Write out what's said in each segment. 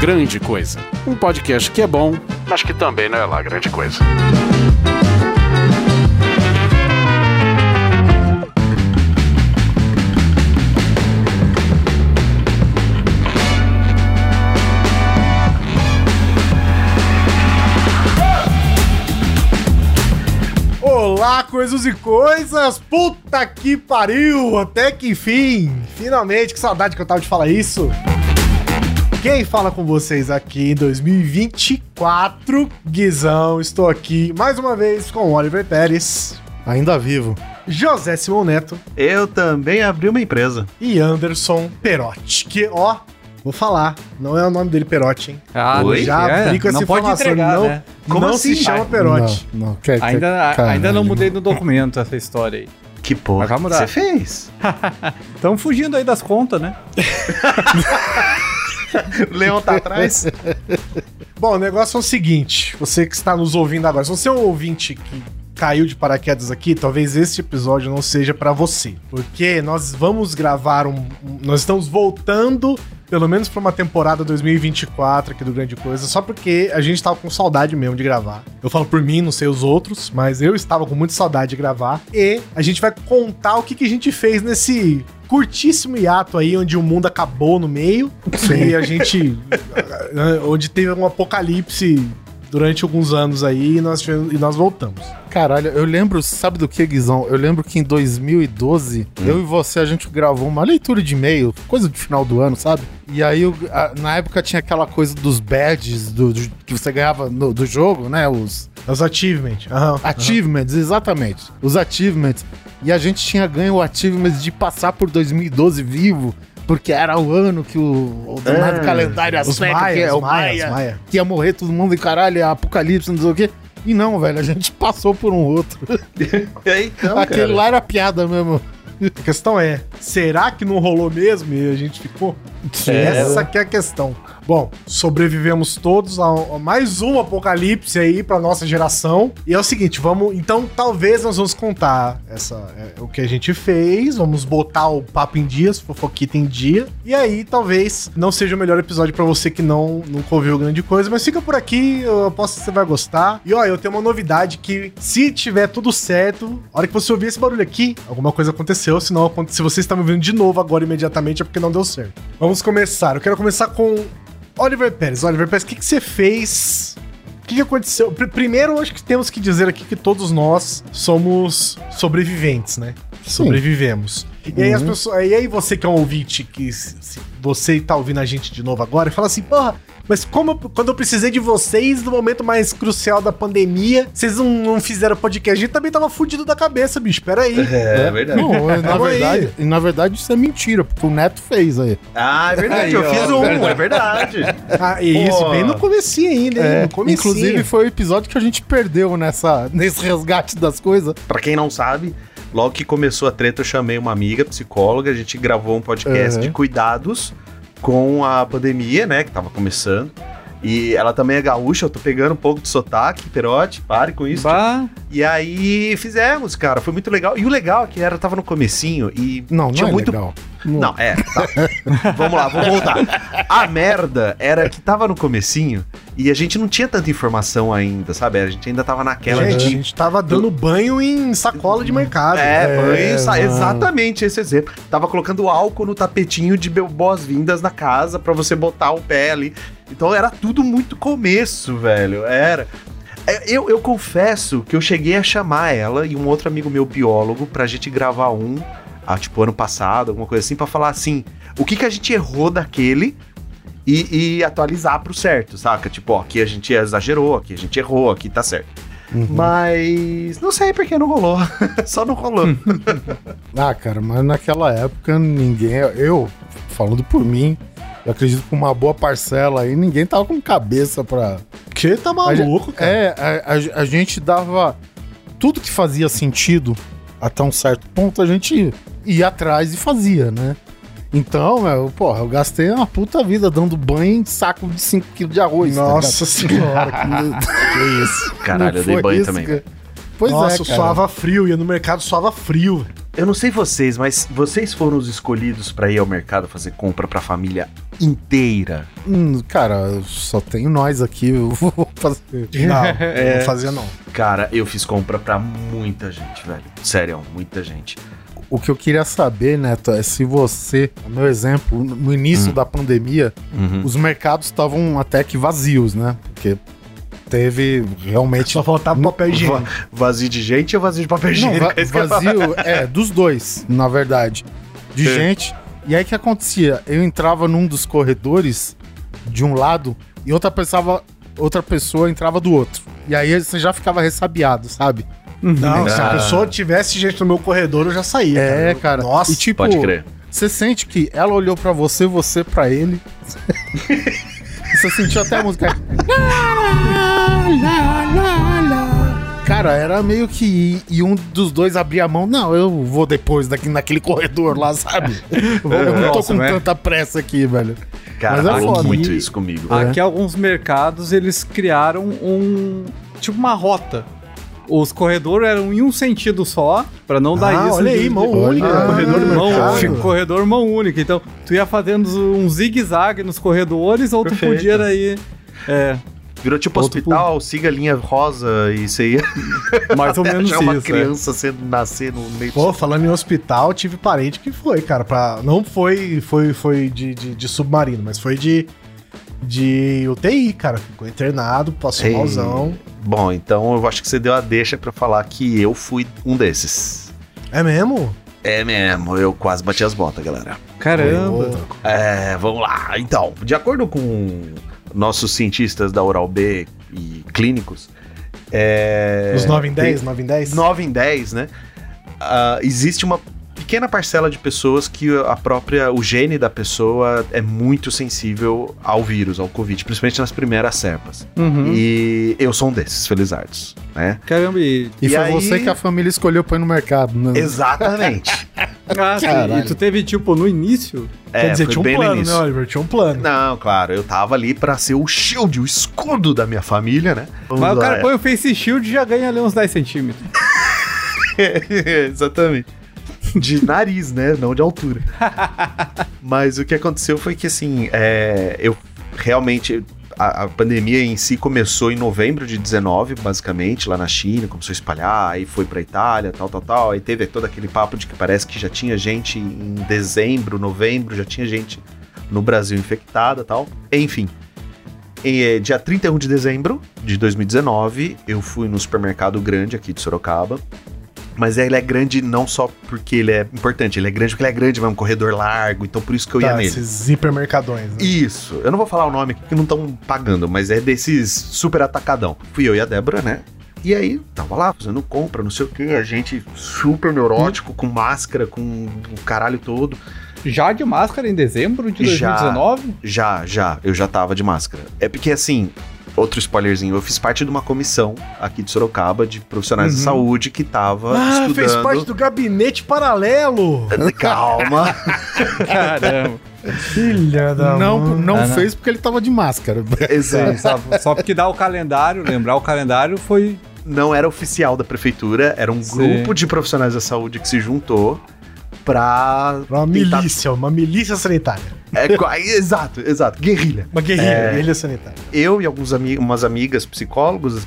Grande Coisa, um podcast que é bom, mas que também não é lá grande coisa. Olá, coisas e coisas, puta que pariu, até que enfim, finalmente, que saudade que eu tava de falar isso. Quem fala com vocês aqui em 2024, Guizão, estou aqui mais uma vez com o Oliver Pérez. Ainda vivo. José Simão Neto. Eu também abri uma empresa. E Anderson Perotti, que ó, vou falar, não é o nome dele Perotti, hein? Ah, eu já aplico essa informação, não... Né? Como não assim? Se chama Perotti. Não, não. Ainda não mudei no documento essa história aí. Que porra que você fez? Estão fugindo aí das contas, né? O Leão tá atrás. Bom, o negócio é o seguinte, você que está nos ouvindo agora, se você é um ouvinte que caiu de paraquedas aqui, talvez este episódio não seja pra você, porque nós vamos gravar nós estamos voltando pelo menos pra uma temporada 2024 aqui do Grande Coisa, só porque a gente tava com saudade mesmo de gravar. Eu falo por mim, não sei os outros, mas eu estava com muita saudade de gravar. E a gente vai contar o que a gente fez nesse curtíssimo hiato aí, onde o mundo acabou no meio. Sim. E a gente... onde teve um apocalipse durante alguns anos aí e nós voltamos. Caralho, eu lembro, sabe do que, Guizão? Eu lembro que em 2012, eu e você, a gente gravou uma leitura de e-mail, coisa de final do ano, sabe? E aí, na época, tinha aquela coisa dos badges que você ganhava do jogo, né? Os achievements. Uhum. Achievements, exatamente. Os achievements. E a gente tinha ganho o achievements de passar por 2012 vivo, porque era o ano que o danado calendário acerta, que é o Maia, que ia morrer todo mundo e caralho, apocalipse, não sei o quê. E não, velho, a gente passou por um outro. Então, aquele cara lá era piada mesmo. A questão é, será que não rolou mesmo e a gente ficou? Essa que é a questão. Bom, sobrevivemos todos a mais um apocalipse aí pra nossa geração. E é o seguinte, vamos... Então, talvez nós vamos contar o que a gente fez, vamos botar o papo em dia, se fofoquita em dia. E aí, talvez, não seja o melhor episódio pra você que nunca ouviu grande coisa, mas fica por aqui, eu aposto que você vai gostar. E, ó, eu tenho uma novidade que, se tiver tudo certo, a hora que você ouvir esse barulho aqui, alguma coisa aconteceu, senão, se você está me ouvindo de novo agora, imediatamente, é porque não deu certo. Vamos começar. Eu quero começar com... Oliver Pérez, o que você fez? O que aconteceu? Primeiro, acho que temos que dizer aqui que todos nós somos sobreviventes, né? Sim. Sobrevivemos. E aí, você que é um ouvinte, que se você tá ouvindo a gente de novo agora, e fala assim, porra, mas quando eu precisei de vocês no momento mais crucial da pandemia, vocês não fizeram podcast, a gente também tava fudido da cabeça, bicho, peraí. É verdade. Não, na verdade isso é mentira, porque o Neto fez aí. Ah, é verdade, aí, eu fiz é verdade. Ah, isso, bem no comecinho ainda, hein? No comecinho. Inclusive foi o episódio que a gente perdeu nesse resgate das coisas. Pra quem não sabe... Logo que começou a treta, eu chamei uma amiga, psicóloga, a gente gravou um podcast de cuidados com a pandemia, né, que tava começando. E ela também é gaúcha, eu tô pegando um pouco de sotaque, Perotti, pare com isso. Tipo. E aí fizemos, cara, foi muito legal. E o legal é que tava no comecinho e... Não, tinha não é muito... legal. Não, tá. Vamos lá, vamos voltar. A merda era que tava no comecinho e a gente não tinha tanta informação ainda, sabe? A gente ainda tava naquela... Gente, a gente tava dando banho em sacola de mercado. Exatamente esse exemplo. Tava colocando álcool no tapetinho de boas-vindas na casa pra você botar o pé ali. Então era tudo muito começo, velho, era... Eu confesso que eu cheguei a chamar ela e um outro amigo meu, biólogo, pra gente gravar tipo, ano passado, alguma coisa assim, pra falar assim, o que a gente errou daquele e atualizar pro certo, saca? Tipo, ó, aqui a gente exagerou, aqui a gente errou, aqui tá certo. Uhum. Mas não sei porque não rolou, só não rolou. Ah, cara, mas naquela época eu, falando por mim, eu acredito que uma boa parcela aí, ninguém tava com cabeça pra... Que tá maluco, cara? A gente dava tudo que fazia sentido até um certo ponto, a gente ia atrás e fazia, né? Então, eu gastei uma puta vida dando banho em saco de 5kg de arroz. Nossa senhora, que isso. Caralho, eu dei banho também. Pois nossa, suava frio, ia no mercado, suava frio. Eu não sei vocês, mas vocês foram os escolhidos pra ir ao mercado fazer compra pra família inteira? Cara, só tenho nós aqui, eu vou fazer. Não, não fazia não. Cara, eu fiz compra pra muita gente, velho. Sério, muita gente. O que eu queria saber, Neto, é se você, meu exemplo, no início da pandemia, os mercados estavam até que vazios, né? Porque... teve realmente... só faltava papel higiênico. Vazio de gente ou vazio de papel higiênico? Vazio, dos dois, na verdade. De gente. E aí o que acontecia? Eu entrava num dos corredores de um lado e outra pessoa entrava do outro. E aí você já ficava ressabiado, sabe? Não, se a pessoa tivesse gente no meu corredor, eu já saía. É, cara. Nossa, e, tipo, pode crer. Você sente que ela olhou pra você, você pra ele. Você sentiu até a música... Cara, era meio que e um dos dois abria a mão. Não, eu vou depois naquele corredor lá, sabe? Eu não tô com tanta pressa aqui, velho. Cara, mas é aqui, muito isso comigo. Aqui alguns mercados, eles criaram tipo uma rota. Os corredores eram em um sentido só, pra não dar isso. Olha aí, mão única. Corredor de mercado. Corredor mão única. Então, tu ia fazendo um zigue-zague nos corredores, ou perfeito. Tu podia aí... virou tipo outro hospital, siga a linha rosa e você ia... mais ou menos isso, uma criança sendo nascer no meio... Pô, falando em hospital, tive parente que foi, cara, pra... Não foi de submarino, mas foi de UTI, cara. Ficou internado, passou malzão. Bom, então eu acho que você deu a deixa pra falar que eu fui um desses. É mesmo? É mesmo, eu quase bati as botas, galera. Caramba! Vamos lá. Então, de acordo com... nossos cientistas da Oral-B e clínicos... Os 9 em 10? 9 em 10? 9 em 10, né? Existe uma pequena parcela de pessoas que o gene da pessoa é muito sensível ao vírus, ao Covid, principalmente nas primeiras cepas. E eu sou um desses, felizardos, né? Caramba, e foi aí... você que a família escolheu pôr no mercado, né? Exatamente. E tu teve, tipo, no início... Quer dizer, tinha um plano, né, Oliver? Tinha um plano. Não, claro, eu tava ali pra ser o shield, o escudo da minha família, né? Mas o cara põe o face shield e já ganha ali uns 10 centímetros. Exatamente. De nariz, né? Não de altura. Mas o que aconteceu foi que, assim, eu realmente... A pandemia em si começou em novembro de 19, basicamente, lá na China, começou a espalhar, aí foi pra Itália, tal, aí teve todo aquele papo de que parece que já tinha gente em dezembro, novembro, já tinha gente no Brasil infectada, tal, enfim. E, dia 31 de dezembro de 2019, eu fui no supermercado grande aqui de Sorocaba, mas ele é grande não só porque ele é importante, ele é grande porque ele é grande mesmo, corredor largo, então por isso que eu ia nele. Esses hipermercadões, né? Isso, eu não vou falar o nome aqui porque não estão pagando, mas é desses super atacadão. Fui eu e a Débora, né? E aí, tava lá fazendo compra, não sei o que, a gente super neurótico, com máscara, com o caralho todo. Já de máscara em dezembro de 2019? Já, eu já tava de máscara. É porque assim... Outro spoilerzinho, eu fiz parte de uma comissão aqui de Sorocaba de profissionais de saúde que tava estudando... fez parte do gabinete paralelo! Calma! Caramba! Filha da mãe. Não fez porque ele tava de máscara. Exato. Só porque dá o calendário, lembrar o calendário foi... Não era oficial da prefeitura, era um grupo de profissionais da saúde que se juntou pra... uma milícia sanitária. Exato. Guerrilha. Uma guerrilha sanitária. Eu e umas amigas psicólogas,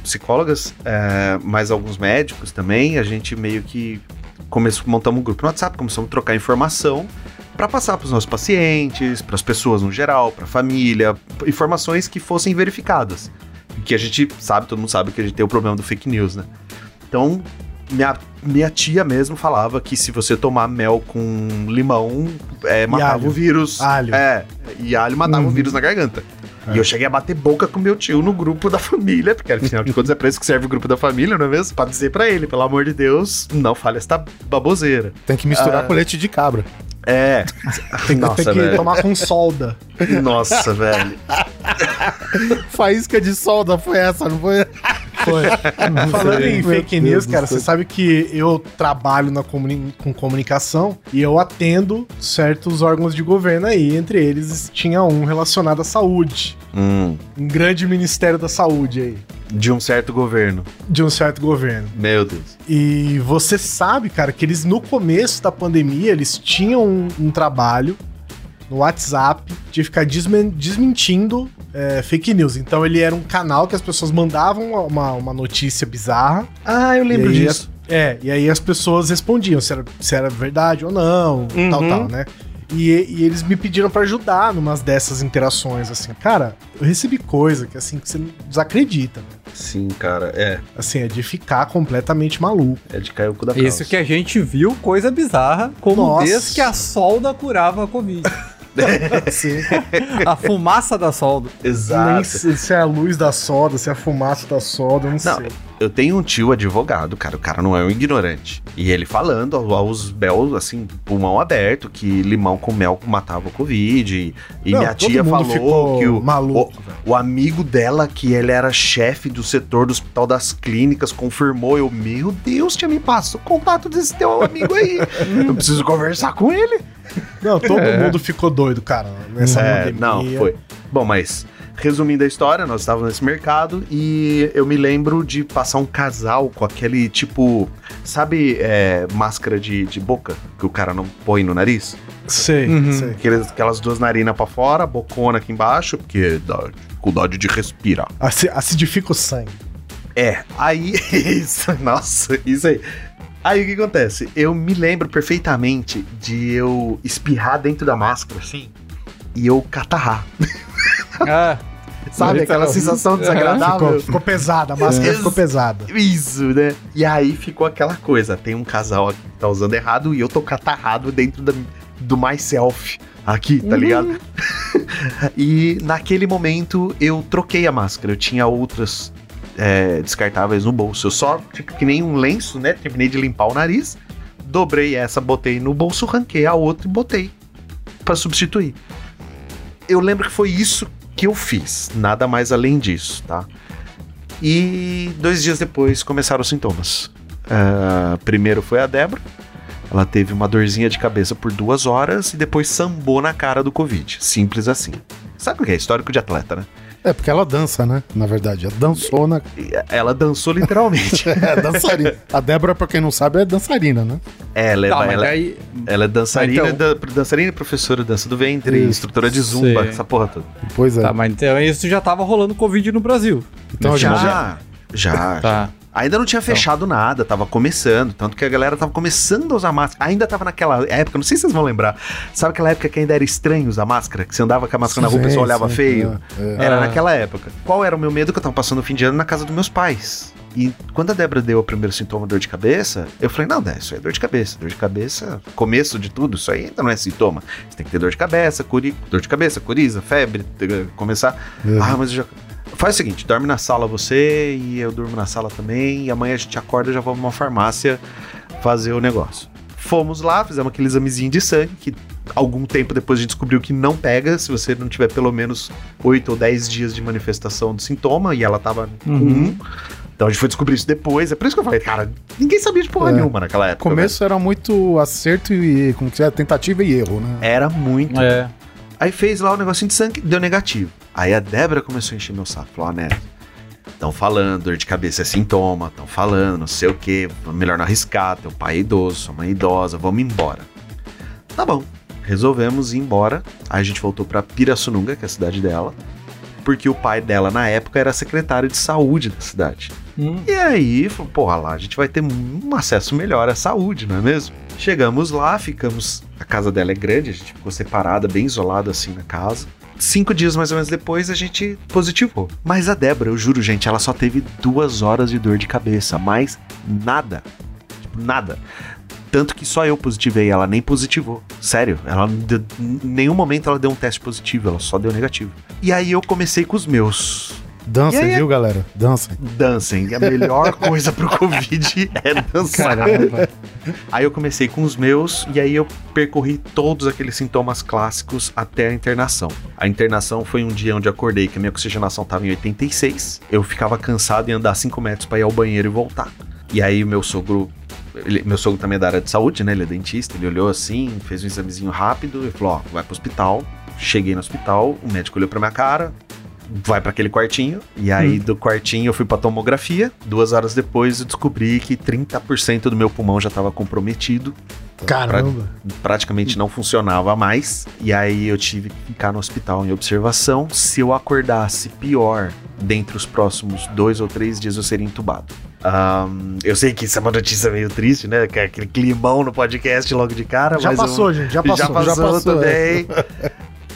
mais alguns médicos também, a gente meio que montamos um grupo no WhatsApp, começamos a trocar informação para passar para os nossos pacientes, para as pessoas no geral, para a família, informações que fossem verificadas. Que a gente sabe, todo mundo sabe que a gente tem o problema do fake news, né? Então, minha tia mesmo falava que se você tomar mel com limão, matava o vírus. Alho. E alho matava o vírus na garganta. E eu cheguei a bater boca com meu tio no grupo da família, porque afinal de contas é pra isso que serve o grupo da família, não é mesmo? Pra dizer pra ele, pelo amor de Deus, não fale esta baboseira. Tem que misturar com leite de cabra. Tem que tomar com solda. Nossa, velho. Faísca de solda foi essa, não foi? Foi. Falando em fake news, cara, você sabe que eu trabalho na com comunicação e eu atendo certos órgãos de governo aí, entre eles tinha um relacionado à saúde. Um grande ministério da saúde aí. De um certo governo. De um certo governo. Meu Deus. E você sabe, cara, que eles no começo da pandemia, eles tinham um trabalho no WhatsApp de ficar desmentindo fake news. Então ele era um canal que as pessoas mandavam uma notícia bizarra. Ah, eu lembro disso. E aí as pessoas respondiam se era verdade ou não, tal, né? E eles me pediram pra ajudar numas dessas interações, assim. Cara, eu recebi coisa que, assim, que você desacredita, né? Sim, cara, é. Assim, é de ficar completamente maluco. É de cair o cu da calça. Isso que a gente viu, coisa bizarra, como desde que a solda curava a Covid. Sim. A fumaça da solda. Exato. Nem sei se é a luz da solda, se é a fumaça da solda, eu não sei. Eu tenho um tio advogado, cara, o cara não é um ignorante. E ele falando aos belos, assim, pulmão aberto, que limão com mel matava o Covid. E não, minha tia falou que o amigo dela, que ele era chefe do setor do Hospital das Clínicas, confirmou. Eu, meu Deus, tia, me passa o contato desse teu amigo aí. Eu preciso conversar com ele. Não, todo mundo ficou doido, cara, nessa pandemia. Não, foi. Bom, mas... Resumindo a história, nós estávamos nesse mercado e eu me lembro de passar um casal com aquele tipo, sabe, máscara de boca que o cara não põe no nariz? Sei. Aquelas duas narinas pra fora, bocona aqui embaixo, porque dá dificuldade de respirar. Acidifica o sangue. Aí... isso aí. Aí o que acontece? Eu me lembro perfeitamente de eu espirrar dentro da máscara, assim, e eu catarrar. Sabe, aquela sensação desagradável. Ficou pesada, a máscara ficou pesada. Isso, né? E aí ficou aquela coisa, tem um casal aqui que tá usando errado e eu tô catarrado dentro do myself aqui, tá ligado? E naquele momento eu troquei a máscara, eu tinha outras descartáveis no bolso. Eu só, tipo, que nem um lenço, né? Terminei de limpar o nariz, dobrei essa, botei no bolso, ranquei a outra e botei pra substituir. Eu lembro que foi isso que eu fiz, nada mais além disso, tá? E 2 dias depois começaram os sintomas. Primeiro foi a Débora, ela teve uma dorzinha de cabeça por 2 horas e depois sambou na cara do Covid, simples assim. Sabe o que é? Histórico de atleta, né? É, porque ela dança, né? Na verdade, ela dançou na... Ela dançou literalmente. Dançarina. A Débora, pra quem não sabe, é dançarina, né? Ela é dançarina, então... dançarina, professora, dança do ventre, instrutora de zumba, essa porra toda. Pois é. Tá, mas então isso já tava rolando Covid no Brasil. Então já. Tá. Ainda não tinha fechado nada, tava começando, tanto que a galera tava começando a usar máscara, ainda tava naquela época, não sei se vocês vão lembrar, sabe aquela época que ainda era estranho usar máscara, que você andava com a máscara na rua e o pessoal olhava feio? Era naquela época. Qual era o meu medo? Que eu tava passando o fim de ano na casa dos meus pais, e quando a Débora deu o primeiro sintoma, dor de cabeça, eu falei, não, isso aí é dor de cabeça, começo de tudo, isso aí ainda não é sintoma, você tem que ter dor de cabeça, coriza, febre, começar, mas eu já... Faz o seguinte, dorme na sala você e eu durmo na sala também e amanhã a gente acorda e já vamos numa farmácia fazer o negócio. Fomos lá, fizemos aquele examezinho de sangue que algum tempo depois a gente descobriu que não pega se você não tiver pelo menos 8 ou 10 dias de manifestação do sintoma e ela tava com 1. Então a gente foi descobrir isso depois, é por isso que eu falei, cara, ninguém sabia de porra nenhuma naquela época. No começo era muito acerto e tentativa e erro, né? Era muito. Aí fez lá o negocinho de sangue, deu negativo. Aí a Débora começou a encher meu saco, falou, Neto, estão falando, dor de cabeça é sintoma, estão falando, não sei o que, melhor não arriscar, teu pai é idoso, sua mãe é idosa, vamos embora. Tá bom, resolvemos ir embora, aí a gente voltou pra Pirassununga, que é a cidade dela, porque o pai dela na época era secretário de saúde da cidade. E aí, falou, porra, lá a gente vai ter um acesso melhor à saúde, não é mesmo? Chegamos lá, ficamos... A casa dela é grande, a gente ficou separada, bem isolada assim na casa. 5 dias mais ou menos depois, a gente positivou. Mas a Débora, eu juro, gente, ela só teve 2 horas de dor de cabeça, mais nada. Tipo, nada. Tanto que só eu positivei, ela nem positivou. Sério, ela em nenhum momento ela deu um teste positivo, ela só deu negativo. E aí eu comecei com os meus... Dancem, viu, galera? Dancem. Dancem. A melhor coisa pro Covid é dançar. Caramba. Aí eu comecei com os meus e aí eu percorri todos aqueles sintomas clássicos até a internação. A internação foi um dia onde eu acordei que a minha oxigenação tava em 86. Eu ficava cansado em andar 5 metros pra ir ao banheiro e voltar. E aí meu sogro também é da área de saúde, né? Ele é dentista, ele olhou assim, fez um examezinho rápido e falou, ó, vai pro hospital. Cheguei no hospital, o médico olhou pra minha cara, vai pra aquele quartinho. E aí do quartinho eu fui pra tomografia. 2 horas depois eu descobri que 30% do meu pulmão já tava comprometido. Caramba! Praticamente não funcionava mais. E aí eu tive que ficar no hospital em observação. Se eu acordasse pior, dentre os próximos 2 ou 3 dias eu seria entubado. Eu sei que isso é uma notícia meio triste, né? Que é aquele climão no podcast logo de cara. Já passou, gente. Já passou também.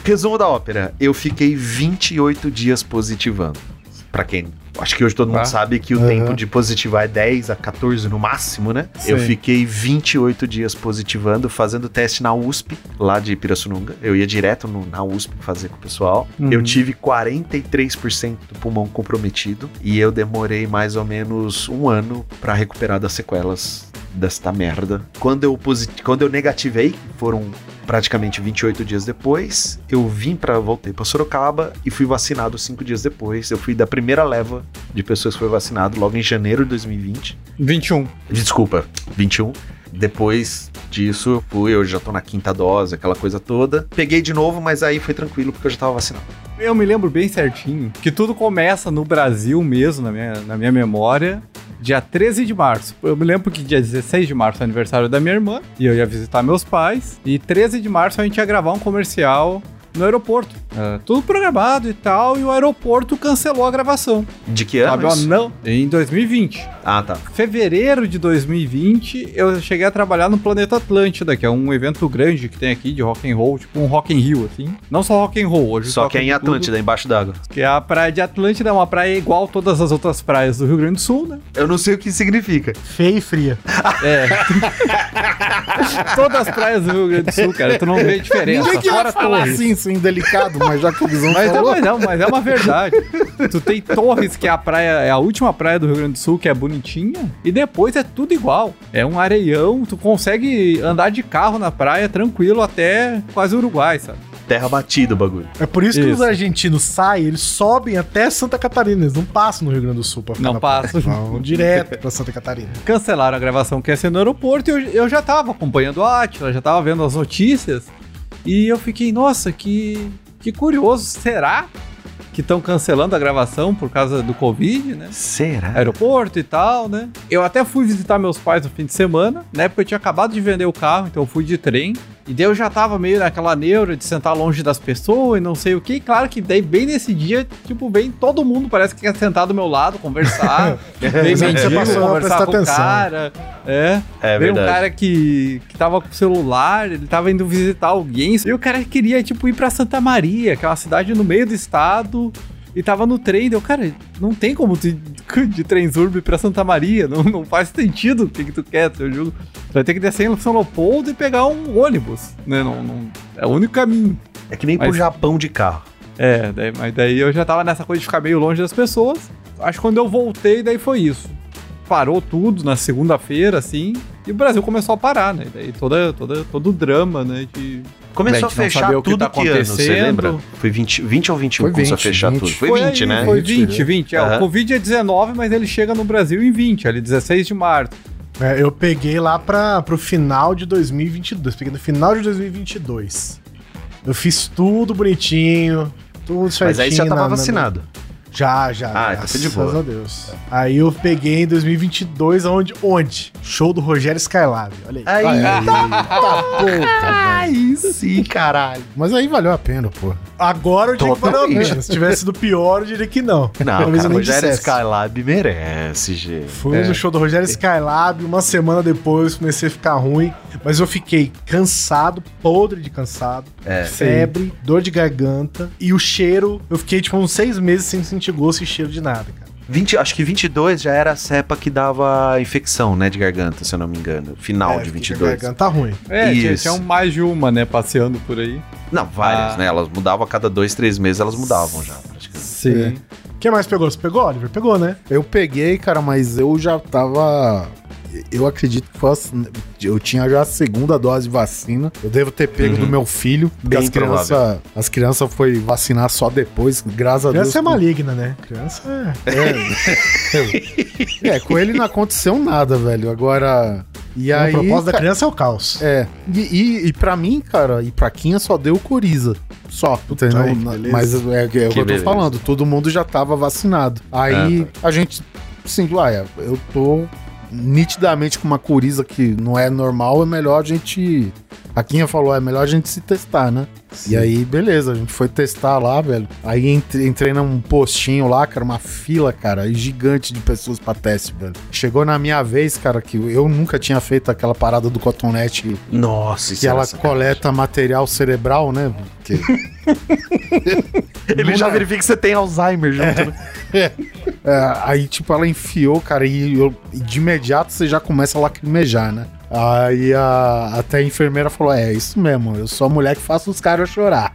Resumo da ópera. Eu fiquei 28 dias positivando. Pra quem... Acho que hoje todo mundo sabe que o tempo de positivar é 10 a 14 no máximo, né? Sim. Eu fiquei 28 dias positivando, fazendo teste na USP, lá de Pirassununga. Eu ia direto na USP fazer com o pessoal. Eu tive 43% do pulmão comprometido e eu demorei mais ou menos 1 ano pra recuperar das sequelas desta merda. Quando eu negativei, foram praticamente 28 dias depois, eu voltei pra Sorocaba e fui vacinado 5 dias depois. Eu fui da primeira leva de pessoas que foi vacinado logo em janeiro de 2020. 21. Depois disso, eu já tô na 5ª dose, aquela coisa toda. Peguei de novo, mas aí foi tranquilo, porque eu já tava vacinado. Eu me lembro bem certinho que tudo começa no Brasil mesmo, na minha memória, dia 13 de março. Eu me lembro que dia 16 de março é aniversário da minha irmã, e eu ia visitar meus pais, e 13 de março a gente ia gravar um comercial no aeroporto. Tudo programado e tal, e o aeroporto cancelou a gravação. De que ano? Não, em 2020. Ah, tá. Fevereiro de 2020, eu cheguei a trabalhar no Planeta Atlântida, que é um evento grande que tem aqui de rock and roll, tipo um Rock in Rio, assim. Não só Rock in Roll hoje. Só que é em Atlântida, tudo, embaixo d'água. Que a praia de Atlântida é uma praia igual todas as outras praias do Rio Grande do Sul, né? Eu não sei o que significa. Feia e fria. É. Todas as praias do Rio Grande do Sul, cara, tu não vê diferença. Ninguém que vai falar assim, isso indelicado, mas já que o Bizão falou... Mas é uma verdade. Tu tem Torres, que é a última praia do Rio Grande do Sul, que é bonitinha, e depois é tudo igual. É um areião, tu consegue andar de carro na praia tranquilo até quase o Uruguai, sabe? Terra batida o bagulho. É por isso que os argentinos saem, eles sobem até Santa Catarina, eles não passam no Rio Grande do Sul pra ficar na praia. Não passam. Vão direto pra Santa Catarina. Cancelaram a gravação que ia ser no aeroporto e eu já tava acompanhando o Átila, já tava vendo as notícias. E eu fiquei, nossa, que curioso, será que estão cancelando a gravação por causa do Covid, né? Será? Aeroporto e tal, né? Eu até fui visitar meus pais no fim de semana, na época eu tinha acabado de vender o carro, então eu fui de trem. E daí eu já tava meio naquela neura de sentar longe das pessoas e não sei o que. Claro que daí bem nesse dia, tipo, bem todo mundo parece que quer sentar do meu lado, conversar. Bem mendigo, conversar com o cara. É veio um cara que tava com o celular, ele tava indo visitar alguém. E o cara queria, tipo, ir pra Santa Maria, que é uma cidade no meio do estado. E tava no trem, deu, cara, não tem como tu ir de Transurb pra Santa Maria, não faz sentido o que tu quer, eu juro. Tu vai ter que descer em São Leopoldo e pegar um ônibus, né, não, é o único caminho. É que nem pro Japão de carro. É, mas daí eu já tava nessa coisa de ficar meio longe das pessoas, acho que quando eu voltei, daí foi isso. Parou tudo na segunda-feira, assim, e o Brasil começou a parar, né, daí todo o drama, né, de... Começou a fechar tudo que tá acontecendo. Você lembra? Foi 20 ou 21 que começou a fechar tudo? Foi 20, aí, né? Foi 20. O Covid é 19, mas ele chega no Brasil em 20, ali 16 de março. É, eu peguei lá pro final de 2022. Peguei no final de 2022. Eu fiz tudo bonitinho, tudo certinho. Mas aí você já tava vacinado. Já. Ah, tá de boa. Graças a Deus. Aí eu peguei em 2022, onde? Show do Rogério Skylab. Olha aí. Aí sim, caralho. Mas aí valeu a pena, pô. Agora eu diria que valeu a pena. Se tivesse sido pior, eu diria que não. Não, cara, o Rogério Skylab merece, gente. Fui no show do Rogério Skylab, uma semana depois comecei a ficar ruim, mas eu fiquei cansado, podre de cansado, febre, dor de garganta e o cheiro. Eu fiquei tipo uns 6 meses sem sentir gosto e cheiro de nada, cara. 20, acho que 22 já era a cepa que dava infecção, né, de garganta, se eu não me engano. Final de 22. A garganta tá ruim. Tinha mais de uma, né, passeando por aí. Não, várias, né? Elas mudavam a cada 2, 3 meses, elas mudavam já, praticamente. Sim. Quem mais pegou? Você pegou, Oliver? Pegou, né? Eu peguei, cara, mas eu já tava... Eu acredito que eu tinha já a segunda dose de vacina. Eu devo ter pego do meu filho. Porque as crianças foi vacinar só depois, graças a Deus. Criança é maligna, né? Criança é. Com ele não aconteceu nada, velho. Agora... E aí, o propósito da criança é o caos. É. E pra mim, cara, e pra Quinha só deu coriza. Só. Entendeu? Ai, mas é o que eu tô falando. Todo mundo já tava vacinado. Aí a gente... Sim, eu tô... nitidamente com uma coriza que não é normal, é melhor a gente... A Quinha falou, é melhor a gente se testar, né? Sim. E aí, beleza, a gente foi testar lá, velho. Aí entrei num postinho lá, cara, uma fila, cara, gigante de pessoas pra teste, velho. Chegou na minha vez, cara, que eu nunca tinha feito aquela parada do cotonete. Nossa, que isso ela coleta material cerebral, né? Porque... Ele já verifica que você tem Alzheimer junto, né? Aí, tipo, ela enfiou, cara, e de imediato você já começa a lacrimejar, né? Aí até a enfermeira falou, é isso mesmo, eu sou a mulher que faço os caras chorar.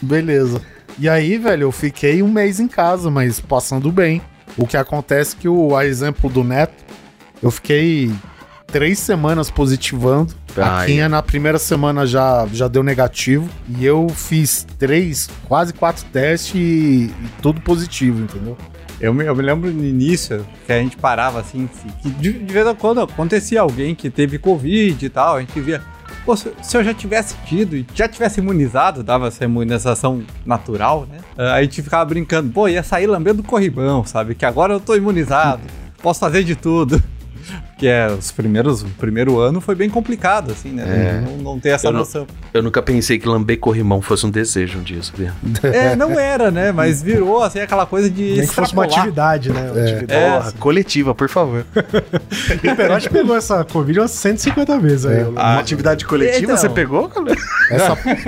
Beleza. E aí, velho, eu fiquei um mês em casa, mas passando bem. O que acontece é que, a exemplo do Neto, eu fiquei 3 semanas positivando. A Quinha na primeira semana já deu negativo. E eu fiz 3, quase 4 testes e tudo positivo, entendeu? Eu me lembro no início que a gente parava assim, que de vez em quando acontecia alguém que teve Covid e tal, a gente via, pô, se eu já tivesse tido e já tivesse imunizado, dava essa imunização natural, né? Aí a gente ficava brincando, pô, ia sair lambendo o corrimão, sabe? Que agora eu tô imunizado, posso fazer de tudo. Porque o primeiro ano foi bem complicado, assim, né? Não tem essa noção. Eu nunca pensei que lamber corrimão fosse um desejo um dia, sabia? Não era, né? Mas virou, assim, aquela coisa de extrapolar. Que fosse uma atividade, né? Uma atividade. Coletiva, por favor. E o Perotti pegou essa Covid umas 150 vezes. Aí. Uma atividade coletiva então, você pegou, cara?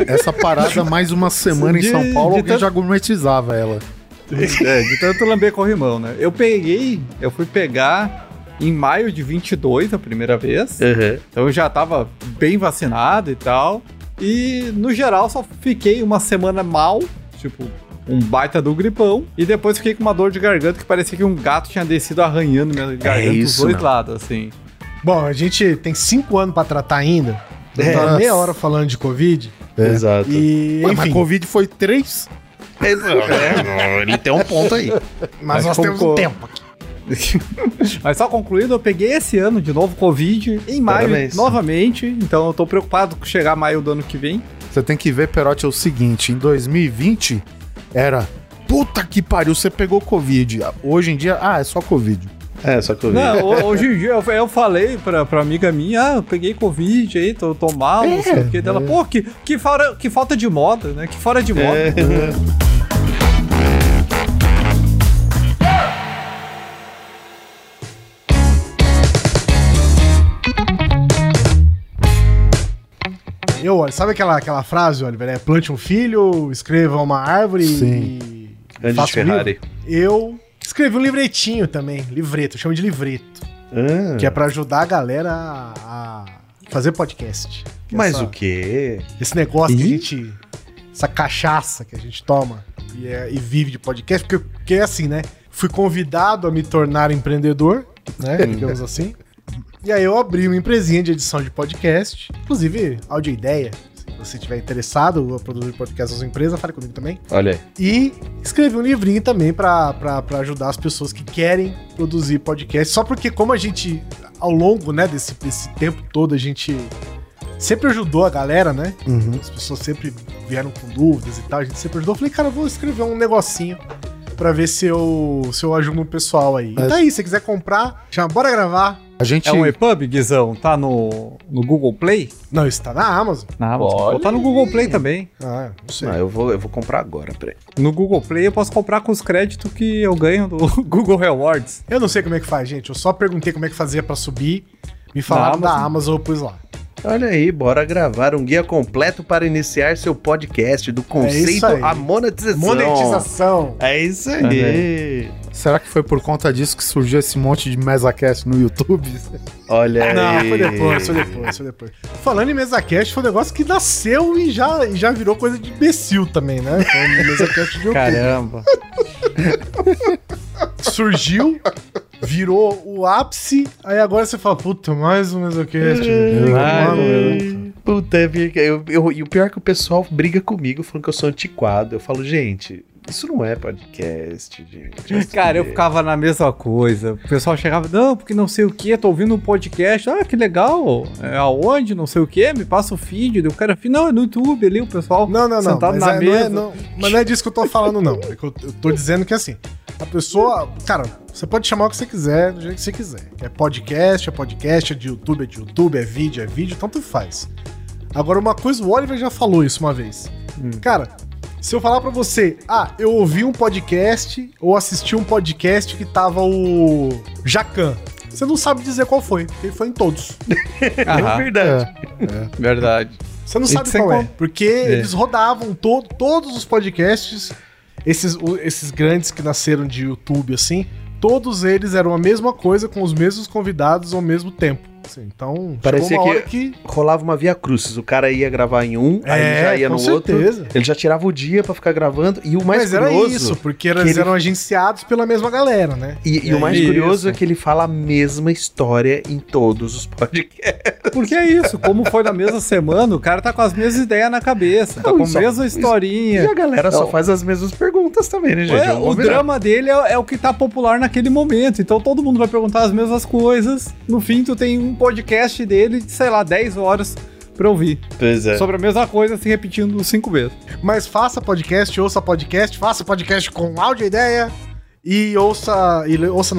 Essa parada, mais uma semana em São Paulo, alguém já gourmetizava ela. De tanto lamber corrimão, né? Eu fui pegar... Em maio de 22, a primeira vez. Uhum. Então eu já tava bem vacinado e tal. E, no geral, só fiquei uma semana mal. Tipo, um baita do gripão. E depois fiquei com uma dor de garganta que parecia que um gato tinha descido arranhando minha garganta dos dois lados, assim. Bom, a gente tem 5 anos pra tratar ainda. Tá meia hora falando de Covid. Exato. E, enfim. Mas Covid foi 3? Ele tem um ponto aí. Mas nós temos um tempo aqui. Mas só concluindo, eu peguei esse ano de novo Covid, em maio novamente, então eu tô preocupado com chegar maio do ano que vem. Você tem que ver, Perotti, é o seguinte, em 2020 era, puta que pariu, você pegou Covid, hoje em dia, é só Covid. É, só Covid. Não, hoje em dia eu falei pra amiga minha, eu peguei Covid aí, tô mal, não sei o que dela, pô, que falta de moda, né, que fora de moda. Sabe aquela frase, Oliver? É, plante um filho, escreva uma árvore. Sim. E faça um livro. Eu escrevi um livretinho também. Livreto, eu chamo de livreto. Que é pra ajudar a galera a fazer podcast. Que mas o quê? Esse negócio que a gente... Essa cachaça que a gente toma e vive de podcast. Porque é assim, né? Fui convidado a me tornar empreendedor, né? Digamos assim. E aí eu abri uma empresinha de edição de podcast, inclusive Áudio Ideia. Se você estiver interessado, eu produzo podcast na sua empresa, fale comigo também. Olha aí. E escrevi um livrinho também pra ajudar as pessoas que querem produzir podcast. Só porque como a gente, ao longo, né, desse tempo todo, a gente sempre ajudou a galera, né? Uhum. As pessoas sempre vieram com dúvidas e tal, a gente sempre ajudou. Eu falei, cara, eu vou escrever um negocinho pra ver se eu ajudo o pessoal aí. Mas... E daí, se você quiser comprar, chama Bora Gravar. A gente... É um EPUB, Guizão? Tá no Google Play? Não, isso tá na Amazon. Na Amazon. Tá no Google Play também. Ah, não sei. Não, eu vou comprar agora, peraí. No Google Play eu posso comprar com os créditos que eu ganho do Google Rewards. Eu não sei como é que faz, gente. Eu só perguntei como é que fazia pra subir. Me falaram da Amazon, eu pus lá. Olha aí, Bora Gravar, um guia completo para iniciar seu podcast, do conceito à monetização. Monetização. É isso aí. Uhum. Será que foi por conta disso que surgiu esse monte de MesaCast no YouTube? Olha aí. Não, foi depois. Falando em MesaCast, foi um negócio que nasceu e já virou coisa de imbecil também, né? Então, MesaCast de caramba. Surgiu, virou o ápice, aí agora você fala, puta, mais um MesaCast. Puta, e o pior é que o pessoal briga comigo falando que eu sou antiquado. Eu falo, gente... Isso não é podcast, gente. Cara, eu ficava na mesma coisa. O pessoal chegava, não, porque não sei o que, tô ouvindo um podcast. Ah, que legal. É aonde, não sei o que, me passa o feed. O cara, não, é no YouTube ali, o pessoal não, sentado na mesa. Mas não é disso que eu tô falando, não. É que eu tô dizendo que assim, a pessoa, cara, você pode chamar o que você quiser, do jeito que você quiser. É podcast, é de YouTube, é de YouTube, é vídeo, tanto faz. Agora, uma coisa, o Oliver já falou isso uma vez. Cara... Se eu falar pra você, eu ouvi um podcast ou assisti um podcast que tava o Jacan, você não sabe dizer qual foi, porque ele foi em todos. É verdade. É. Verdade. Você não sabe qual é, porque eles rodavam todos os podcasts, esses grandes que nasceram de YouTube, assim, todos eles eram a mesma coisa com os mesmos convidados ao mesmo tempo. Assim, então, parecia que rolava uma via crucis. O cara ia gravar em um, aí ele já ia no outro. Ele já tirava o dia pra ficar gravando. E o mais curioso... Mas era isso, porque eles eram agenciados pela mesma galera, né? E o mais curioso é que ele fala a mesma história em todos os podcasts. Porque é isso. Como foi na mesma semana, o cara tá com as mesmas ideias na cabeça. Tá com a mesma historinha. E a galera só faz as mesmas perguntas também, né, gente? O drama dele é o que tá popular naquele momento. Então todo mundo vai perguntar as mesmas coisas. No fim, tu tem um podcast dele de, sei lá, 10 horas pra ouvir. Pois é. Sobre a mesma coisa, se repetindo 5 vezes. Mas faça podcast, ouça podcast, faça podcast com áudio e ideia e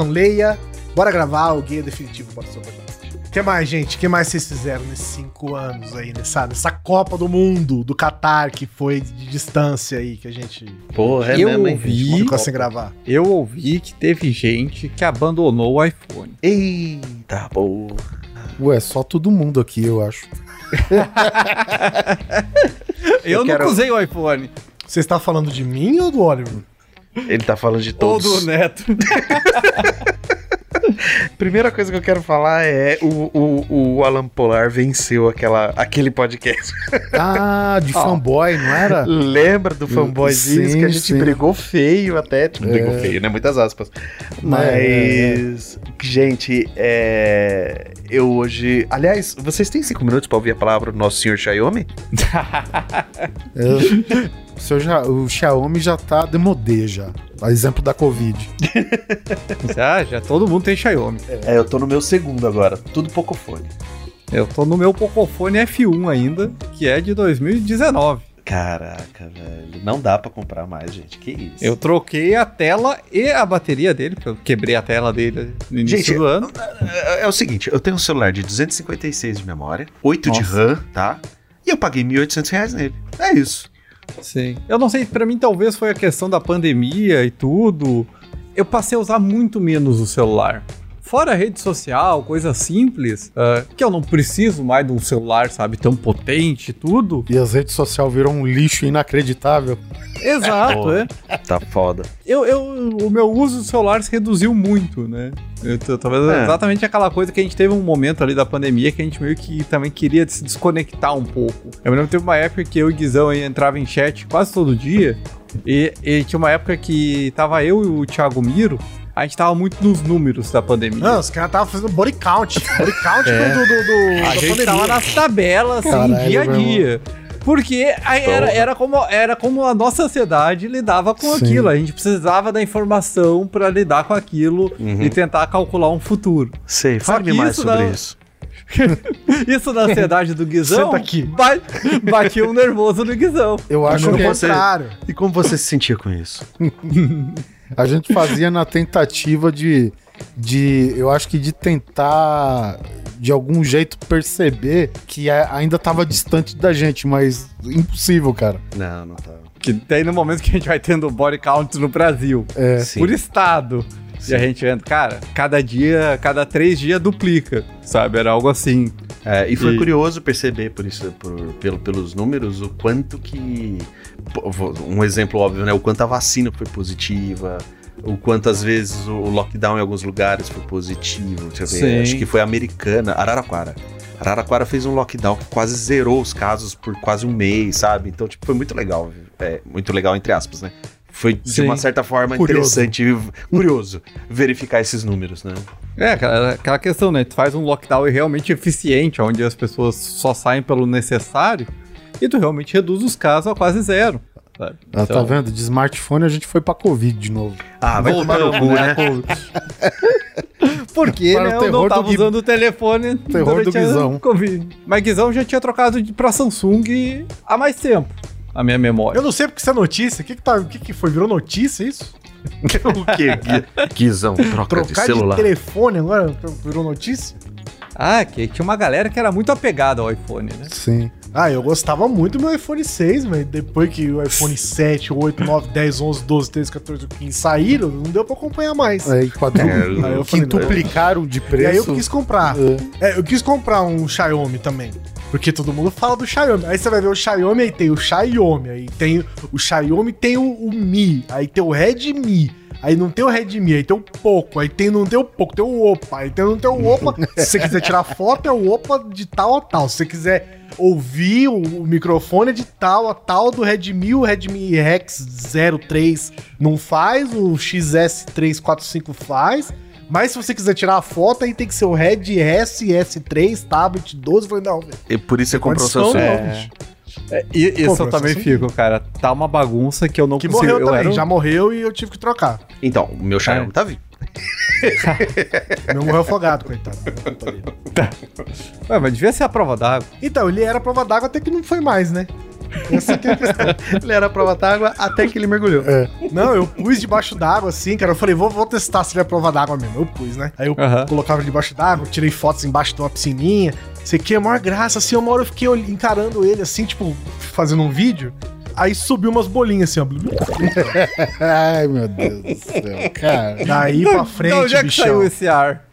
leia. Bora gravar o guia definitivo para o seu podcast. O que mais, gente? O que mais vocês fizeram nesses 5 anos aí, nessa Copa do Mundo, do Qatar, que foi de distância aí, que a gente... Porra, ficou sem gravar. Eu ouvi que teve gente que abandonou o iPhone. Eita, porra. Ué, só todo mundo aqui, eu acho. eu nunca usei o iPhone. Você está falando de mim ou do Oliver? Ele tá falando de todos. Ou do Neto. Primeira coisa que eu quero falar é o Alan Polar venceu aquele podcast. De fanboy, não era? Lembra do fanboyzinho que a gente brigou feio até? Tipo, brigou feio, né? Muitas aspas. Mas, gente, eu hoje... Aliás, vocês têm 5 minutos pra ouvir a palavra do nosso senhor Xiaomi? O Xiaomi já tá demodé já. A exemplo da Covid. já todo mundo tem Xiaomi. Eu tô no meu segundo agora, tudo Pocophone. Eu tô no meu Pocophone F1 ainda, que é de 2019. Caraca, velho, não dá pra comprar mais, gente, que isso. Eu troquei a tela e a bateria dele, porque eu quebrei a tela dele no início do ano. É o seguinte, eu tenho um celular de 256 de memória, 8 de RAM, tá? E eu paguei R$1.800 nele, é isso. Sim. Eu não sei, pra mim talvez foi a questão da pandemia e tudo. Eu passei a usar muito menos o celular. Fora a rede social, coisa simples, que eu não preciso mais de um celular, sabe, tão potente e tudo. E as redes sociais viram um lixo inacreditável. Exato, Tá foda. O meu uso do celular se reduziu muito, né? Talvez exatamente aquela coisa que a gente teve um momento ali da pandemia que a gente meio que também queria se desconectar um pouco. Eu me lembro que teve uma época que eu e o Guizão entrava em chat quase todo dia e tinha uma época que tava eu e o Thiago Miro. A gente tava muito nos números da pandemia. Não, os caras tava fazendo body count. Body count a gente pandemia. Tava nas tabelas, assim, caralho, dia a dia. Porque era como a nossa ansiedade lidava com aquilo. A gente precisava da informação pra lidar com aquilo e tentar calcular um futuro. Sei, fale mais sobre isso. Isso na ansiedade do Guizão, batia um nervoso no Guizão. Eu acho que é claro. E como você se sentia com isso? A gente fazia na tentativa de eu acho que de tentar de algum jeito perceber que ainda tava distante da gente, mas impossível, cara. Não tava. Que tem no momento que a gente vai tendo body count no Brasil, por estado. Sim. E a gente entra, cara, cada 3 dias duplica, sabe? Era algo assim. E foi curioso perceber por isso, pelos números, o quanto que... Um exemplo óbvio, né? O quanto a vacina foi positiva, o quanto às vezes o lockdown em alguns lugares foi positivo. Deixa eu ver, acho que foi Araraquara. Araraquara fez um lockdown que quase zerou os casos por quase um mês, sabe? Então, tipo, foi muito legal. É, muito legal, entre aspas, né? Foi, de uma certa forma, interessante e curioso verificar esses números, né? É, aquela questão, né? Tu faz um lockdown realmente eficiente, onde as pessoas só saem pelo necessário, e tu realmente reduz os casos a quase zero. Sabe? Então... Tá vendo? De smartphone a gente foi pra Covid de novo. Ah, vai tomar no cu, né? Porque né, eu não tava usando o telefone durante a Covid. Mas Guizão já tinha trocado pra Samsung há mais tempo. A minha memória. Eu não sei porque isso é notícia. O que foi? Virou notícia isso? O quê? Guizão, trocar de celular. Trocar de telefone agora virou notícia? Ah, que tinha uma galera que era muito apegada ao iPhone, né? Sim. Ah, eu gostava muito do meu iPhone 6, mas depois que o iPhone 7, 8, 9, 10, 11, 12, 13, 14, 15 saíram, não deu pra acompanhar mais. Aí quintuplicaram de preço. E aí eu quis comprar. É, eu quis comprar um Xiaomi também. Porque todo mundo fala do Xiaomi. Aí você vai ver o Xiaomi, aí tem o Xiaomi, aí tem o Xiaomi, tem o Mi, aí tem o Redmi, aí não tem o Redmi, aí tem o Poco, aí tem não tem o Poco, tem o Opa, aí tem não tem o Opa. Se você quiser tirar foto, é o Opa de tal a tal. Se você quiser ouvir o microfone de tal a tal do Redmi, o Redmi Rex 03 não faz, o XS345 faz. Mas se você quiser tirar a foto, aí tem que ser o Red SS3, Tablet 12, foi não, velho. E por isso você comprou o seu isso eu também fico, cara. Tá uma bagunça que eu não consigo... Morreu também, já morreu e eu tive que trocar. Então, o meu Xiaomi tá vivo. Meu morreu afogado, coitado. Tá. Ué, mas devia ser a prova d'água. Então, ele era a prova d'água até que não foi mais, né? Ele era a prova d'água até que ele mergulhou. É. Não, eu pus debaixo d'água assim, cara. Eu falei, vou testar se ele é a prova d'água mesmo. Eu pus, né? Aí eu colocava debaixo d'água, tirei fotos embaixo de uma piscininha. Isso aqui é a maior graça. Assim, uma hora eu fiquei encarando ele assim, tipo, fazendo um vídeo. Aí subiu umas bolinhas assim, ó. Ai, meu Deus do céu, cara. Daí pra frente, bichão. Onde é que saiu esse ar?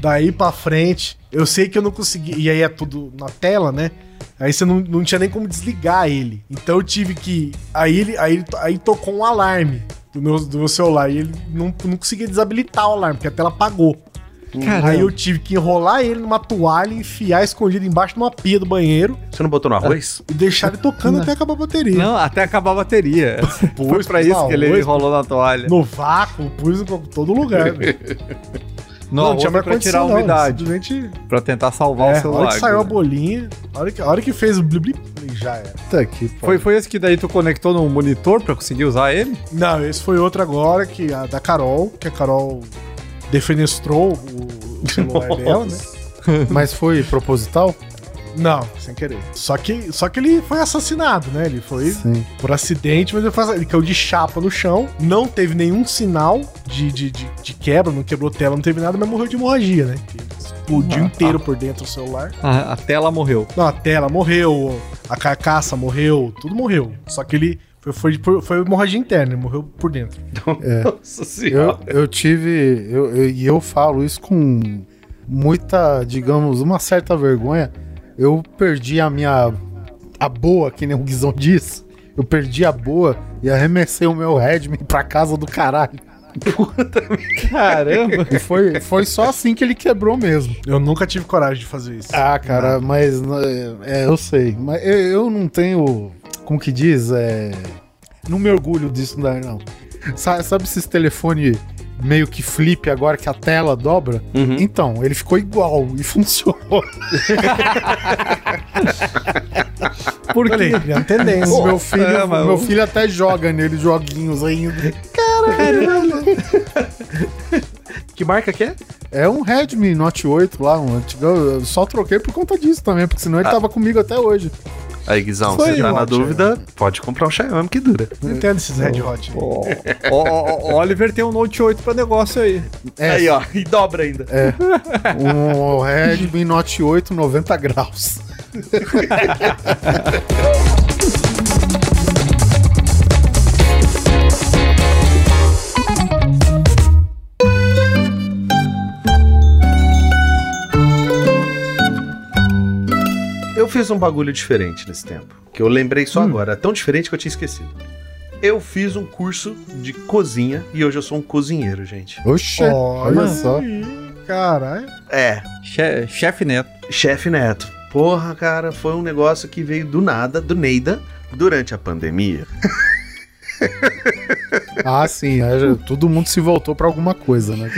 Daí pra frente. Eu sei que eu não consegui. E aí é tudo na tela, né? Aí você não tinha nem como desligar ele. Então eu tive que... Aí tocou um alarme do meu celular. E ele não conseguia desabilitar o alarme, porque a tela apagou. Caramba. Aí eu tive que enrolar ele numa toalha e enfiar escondido embaixo de uma pia do banheiro. Você não botou no arroz? E deixar ele tocando até acabar a bateria. Não, até acabar a bateria. Pô, foi pra isso que ele enrolou na toalha. No vácuo, pus em todo lugar, velho. Não tinha mais pra tirar a umidade. Simplesmente... Pra tentar salvar o celular. Na hora que saiu a bolinha, a hora que fez o blip, já era. Tá aqui, foi esse que daí tu conectou no monitor pra conseguir usar ele? Não, esse foi outro agora, da Carol, que a Carol defenestrou o celular dela, né? Mas foi proposital? Não, sem querer. Só que ele foi assassinado, né? Ele foi por acidente, mas ele caiu de chapa no chão, não teve nenhum sinal de quebra, não quebrou tela, não teve nada, mas morreu de hemorragia, né? Explodiu inteiro por dentro o celular. A tela morreu. Não, a tela morreu, a carcaça morreu, tudo morreu. Só que ele foi hemorragia interna, ele morreu por dentro. Nossa Senhora. Eu tive... E eu falo isso com muita, digamos, uma certa vergonha. Eu perdi a boa, que nem o Guizão diz. Eu perdi a boa e arremessei o meu Redmi pra casa do caralho. Puta, caramba. E foi só assim que ele quebrou mesmo. Eu nunca tive coragem de fazer isso. Ah, cara, mas... eu sei. Mas eu não tenho... Como que diz? Não me orgulho disso, não. Sabe esses telefones... meio que flip agora que a tela dobra, então, ele ficou igual e funcionou. Porque ele é uma tendência. Nossa, meu filho até joga nele joguinhos ainda. Caramba! Que marca que é? É um Redmi Note 8 lá, um antigo. Eu só troquei por conta disso também, porque senão ele tava comigo até hoje. Aí, Guizão, você tá na dúvida, pode comprar um Xiaomi que dura. Entendo esses Red Hot. O Oliver tem um Note 8 pra negócio aí. Aí, ó, e dobra ainda. É. Um Redmi Note 8, 90 graus. Eu fiz um bagulho diferente nesse tempo, que eu lembrei só agora, é tão diferente que eu tinha esquecido. Eu fiz um curso de cozinha e hoje eu sou um cozinheiro, gente. Oxe, olha só. Caralho. É. Chefe Neto. Chefe Neto. Porra, cara, foi um negócio que veio do nada, do Neida, durante a pandemia. Ah, sim, todo mundo se voltou pra alguma coisa, né?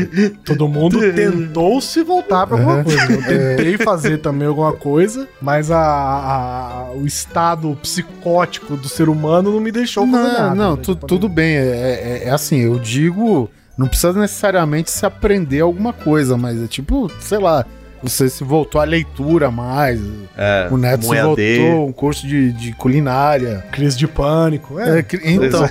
Todo mundo tentou se voltar pra alguma coisa. Eu tentei fazer também alguma coisa, mas o estado psicótico do ser humano não me deixou fazer nada. Não, né? Tudo bem. É assim, eu digo, não precisa necessariamente se aprender alguma coisa, mas é tipo, sei lá, você se voltou à leitura mais. É, o Neto se voltou um curso de culinária. Crise de pânico. Então,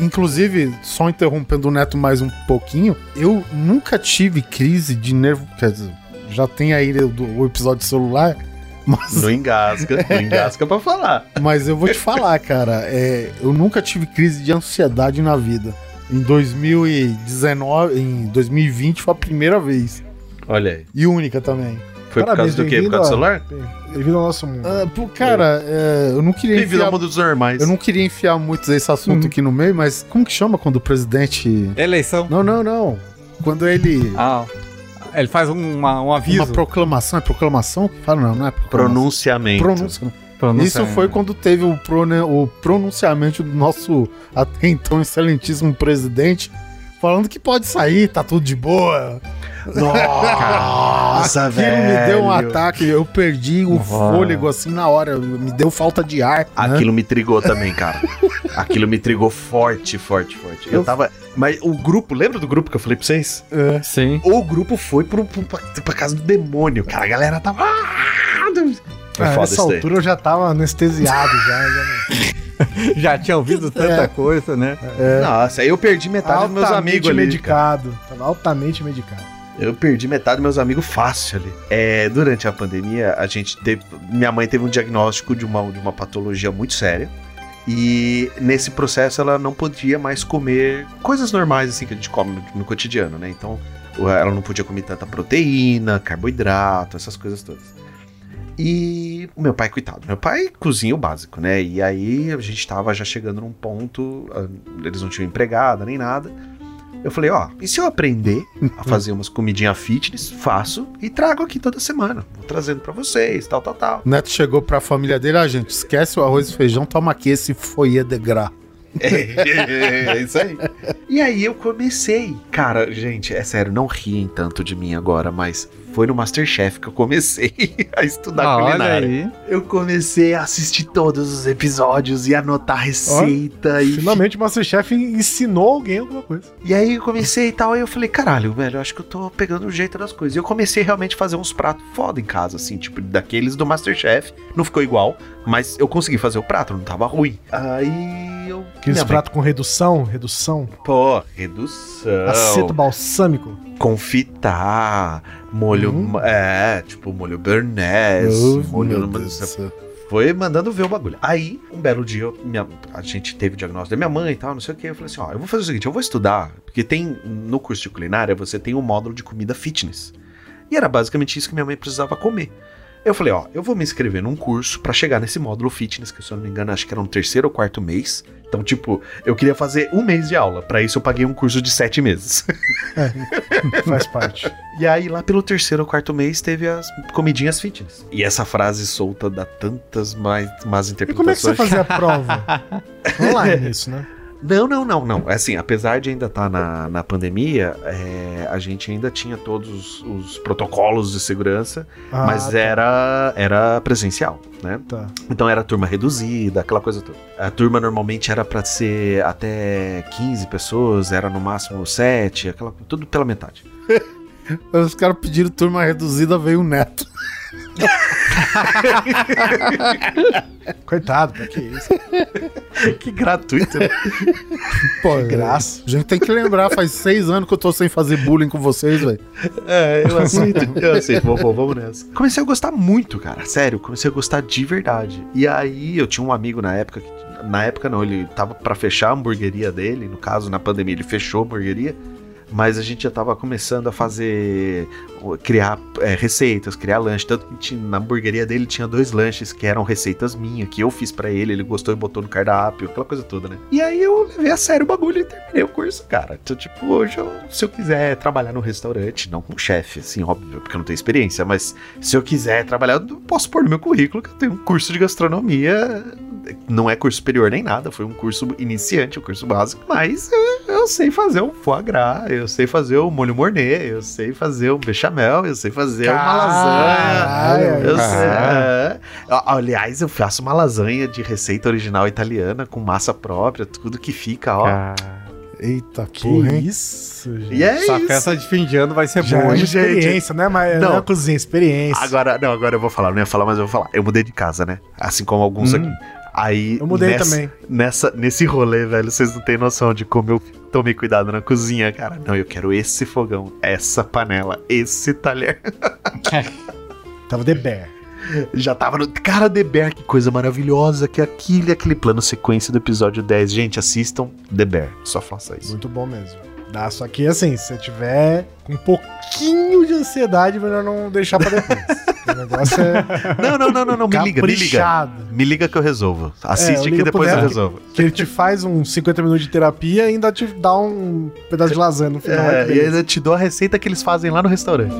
inclusive, só interrompendo o Neto mais um pouquinho, eu nunca tive crise de nervo. Quer dizer, já tem aí o episódio celular. Mas... Não engasga pra falar. Mas eu vou te falar, cara. Eu nunca tive crise de ansiedade na vida. Em 2020 foi a primeira vez. Olha aí. E única também. Foi Parabéns, por causa do quê? Por causa do celular? Bem-vindo ao nosso mundo. Cara, eu não queria enfiar... Bem-vindo ao mundo dos normais. Eu não queria enfiar muito esse assunto aqui no meio, mas como que chama quando o presidente... Eleição. Não. Quando ele... ele faz um aviso. Uma proclamação. É proclamação? Não é proclamação. Pronunciamento. Isso foi quando teve o pronunciamento do nosso até então excelentíssimo presidente, falando que pode sair, tá tudo de boa. Nossa, aquilo velho. Me deu um ataque, eu perdi o fôlego assim na hora, me deu falta de ar. Aquilo me intrigou também, cara. Aquilo me intrigou forte. Eu tava... Mas o grupo, lembra do grupo que eu falei pra vocês? Sim. O grupo foi pra casa do demônio, cara. A galera tava... Nessa altura eu já tava anestesiado, já tinha ouvido tanta coisa, né? Nossa, aí eu perdi metade dos meus amigos ali. Altamente medicado. Eu perdi metade dos meus amigos fácil ali. Durante a pandemia, a gente teve... Minha mãe teve um diagnóstico de uma patologia muito séria. E nesse processo ela não podia mais comer coisas normais assim que a gente come no cotidiano, né? Então ela não podia comer tanta proteína, carboidrato, essas coisas todas. E o meu pai, coitado, cozinha o básico, né? E aí a gente tava já chegando num ponto, eles não tinham empregada nem nada. Eu falei, e se eu aprender a fazer umas comidinhas fitness, faço e trago aqui toda semana. Vou trazendo pra vocês, tal. Neto chegou pra família dele, gente, esquece o arroz e feijão, toma aqui esse foie de gras. É isso aí. E aí eu comecei. Cara, gente, é sério, não riem tanto de mim agora, mas foi no Masterchef que eu comecei a estudar culinária. Olha aí. Eu comecei a assistir todos os episódios e anotar receita. Finalmente o Masterchef ensinou alguém alguma coisa. E aí eu comecei e tal, aí eu falei, caralho, velho, acho que eu tô pegando o jeito das coisas. E eu comecei realmente a fazer uns pratos foda em casa, assim, tipo, daqueles do Masterchef. Não ficou igual, mas eu consegui fazer o prato, não tava ruim. Aí eu... Aqueles pratos com redução. Pô, redução. Aceto balsâmico. Confitar, molho... molho bearnaise, molho... Foi mandando ver o bagulho. Aí, um belo dia, a gente teve o diagnóstico da minha mãe e tal, não sei o que. Eu falei assim, eu vou fazer o seguinte, eu vou estudar. Porque tem, no curso de culinária, você tem um módulo de comida fitness. E era basicamente isso que minha mãe precisava comer. Eu falei, eu vou me inscrever num curso pra chegar nesse módulo fitness, que se eu não me engano, acho que era no terceiro ou quarto mês. Então, tipo, eu queria fazer um mês de aula. Pra isso eu paguei um curso de 7 meses. Faz parte. E aí, lá pelo terceiro ou quarto mês, teve as comidinhas fitness. E essa frase solta dá tantas más interpretações. E como é que você fazia a prova? Online isso, né? Não. Assim, apesar de ainda estar na pandemia, a gente ainda tinha todos os protocolos de segurança, mas era presencial, né? Tá. Então era turma reduzida, aquela coisa toda. A turma normalmente era pra ser até 15 pessoas, era no máximo 7, tudo pela metade. Os caras pediram turma reduzida, veio o Neto. Coitado, pra que isso? Que gratuito, né? Pô, que graça. A gente tem que lembrar, faz 6 anos que eu tô sem fazer bullying com vocês, velho. Eu aceito. Vamos nessa. Comecei a gostar muito, cara. Sério, comecei a gostar de verdade. E aí eu tinha um amigo na época que... Na época não, ele tava pra fechar a hamburgueria dele. No caso, na pandemia, ele fechou a hamburgueria. mas a gente já estava começando a fazer, criar receitas, criar lanche, tanto que na hamburgueria dele tinha 2 lanches que eram receitas minhas, que eu fiz pra ele, ele gostou e botou no cardápio, aquela coisa toda, né? E aí eu levei a sério o bagulho e terminei o curso, cara. Então, tipo, hoje, se eu quiser trabalhar no restaurante, não como chefe, assim, óbvio, porque eu não tenho experiência, mas se eu quiser trabalhar, eu posso pôr no meu currículo que eu tenho um curso de gastronomia, não é curso superior nem nada, foi um curso iniciante, um curso básico, mas eu sei fazer um foie gras, eu sei fazer o molho mornê, eu sei fazer um bechamel, eu sei fazer uma lasanha. Eu sei, aliás, eu faço uma lasanha de receita original italiana com massa própria, tudo que fica, ó. Eita, que porra, isso, gente. E é essa isso. Festa de fim de ano vai ser boa. É experiência, né? Mas não é cozinha, experiência. Agora, não, agora eu vou falar, não ia falar, mas eu vou falar. Eu mudei de casa, né? Assim como alguns aqui. Aí, eu mudei também. Nesse rolê, velho, vocês não têm noção de como eu tomei cuidado na cozinha, cara. Não, eu quero esse fogão, essa panela, esse talher. Tava The Bear. Já tava no... Cara, The Bear, que coisa maravilhosa, que é aquele plano sequência do episódio 10. Gente, assistam The Bear, só faça isso. Muito bom mesmo. Dá, só que assim, se você tiver com um pouquinho de ansiedade, melhor não deixar pra depois. O negócio é... Não, me liga. Me liga que eu resolvo. Assiste que depois eu resolvo. Que ele te faz uns 50 minutos de terapia e ainda te dá um pedaço de lasanha no final. E ainda te dou a receita que eles fazem lá no restaurante.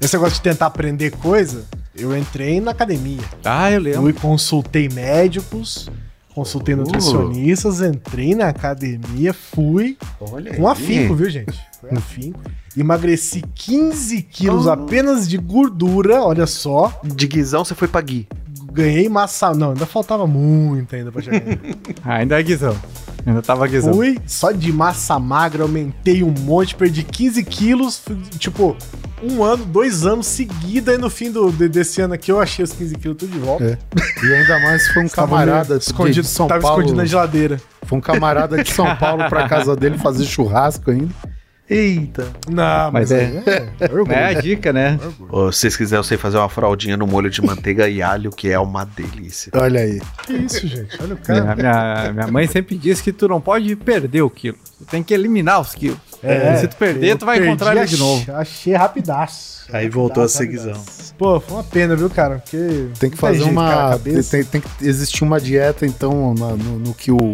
Esse negócio de tentar aprender coisa, eu entrei na academia. Ah, eu lembro. Fui, consultei médicos, consultei nutricionistas, entrei na academia, fui. Olha com afinco, viu, gente? Foi afinco. Emagreci 15 quilos apenas de gordura, olha só. De guizão você foi pra Gui. Ganhei massa... Não, ainda faltava muito ainda pra chegar. Ainda é guizão. Ainda tava guizão. Fui só de massa magra, aumentei um monte, perdi 15 quilos, tipo... 1 ano, 2 anos seguida, e no fim desse ano aqui eu achei os 15 quilos tudo de volta. É. E ainda mais foi um camarada escondido de São Paulo. Tava escondido na geladeira. Foi um camarada de São Paulo pra casa dele fazer churrasco ainda. Eita. Não, mas é a dica, né? Ou, se vocês quiserem, eu sei fazer uma fraldinha no molho de manteiga e alho, que é uma delícia. Olha aí. Que isso, gente? Olha o cara. Minha mãe sempre disse que tu não pode perder o quilo. Tu tem que eliminar os quilos. É, se tu perder, tu vai encontrar ele de novo. Achei rapidaço. Aí voltou a seguizão. Pô, foi uma pena, viu, cara? Porque tem que fazer uma... Tem que existir uma dieta, então, no que o...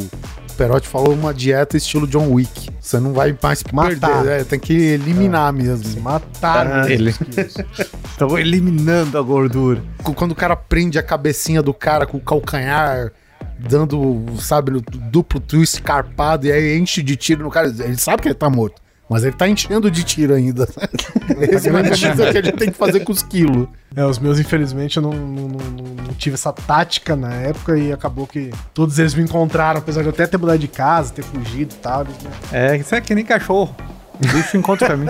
Perotti falou, uma dieta estilo John Wick. Você não vai mais matar. Perder, tem que eliminar mesmo. Se matar ele. Estão eliminando a gordura. Quando o cara prende a cabecinha do cara com o calcanhar, dando, sabe, duplo twist carpado, e aí enche de tiro no cara. Ele sabe que ele tá morto, mas ele tá enchendo de tiro ainda. Esse é o que a gente tem que fazer com os quilos. É, os meus, infelizmente, eu não tive essa tática na época e acabou que todos eles me encontraram, apesar de eu até ter mudado de casa, ter fugido e tal. É, isso é que nem cachorro. O bicho encontra o caminho.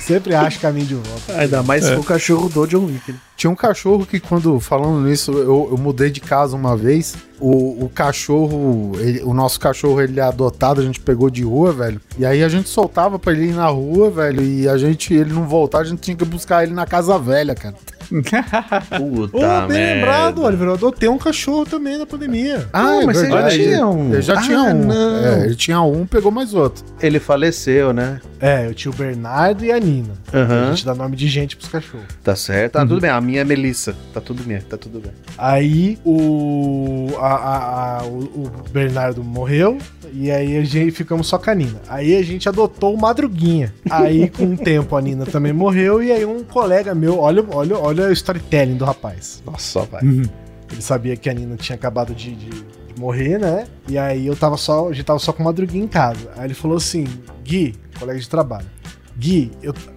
Sempre acha o caminho de volta. Ainda mais se for o cachorro do John Wick. Tinha um cachorro que, quando, falando nisso, eu mudei de casa uma vez. O cachorro, o nosso cachorro, ele é adotado, a gente pegou de rua, velho. E aí a gente soltava pra ele ir na rua, velho. E ele não voltar, a gente tinha que buscar ele na casa velha, cara. Puta merda. Bem lembrado, Oliver, eu adotei um cachorro também na pandemia. Ah, mas você já tinha um. Eu já tinha um. É, ele tinha um, pegou mais outro. Ele faleceu, né? É, eu tinha o Bernardo e a Nina. Uhum. A gente dá nome de gente pros cachorros. Tá certo, tá tudo bem. A minha é Melissa. Tá tudo bem. Aí o Bernardo morreu. E aí a gente ficamos só com a Nina. Aí a gente adotou o Madruguinha. Aí com o tempo a Nina também morreu. E aí um colega meu, olha o storytelling do rapaz. Nossa, vai. Ele sabia que a Nina tinha acabado de morrer, né? E aí a gente tava só com o Madruguinha em casa. Aí ele falou assim: Gui, colega de trabalho, Gui,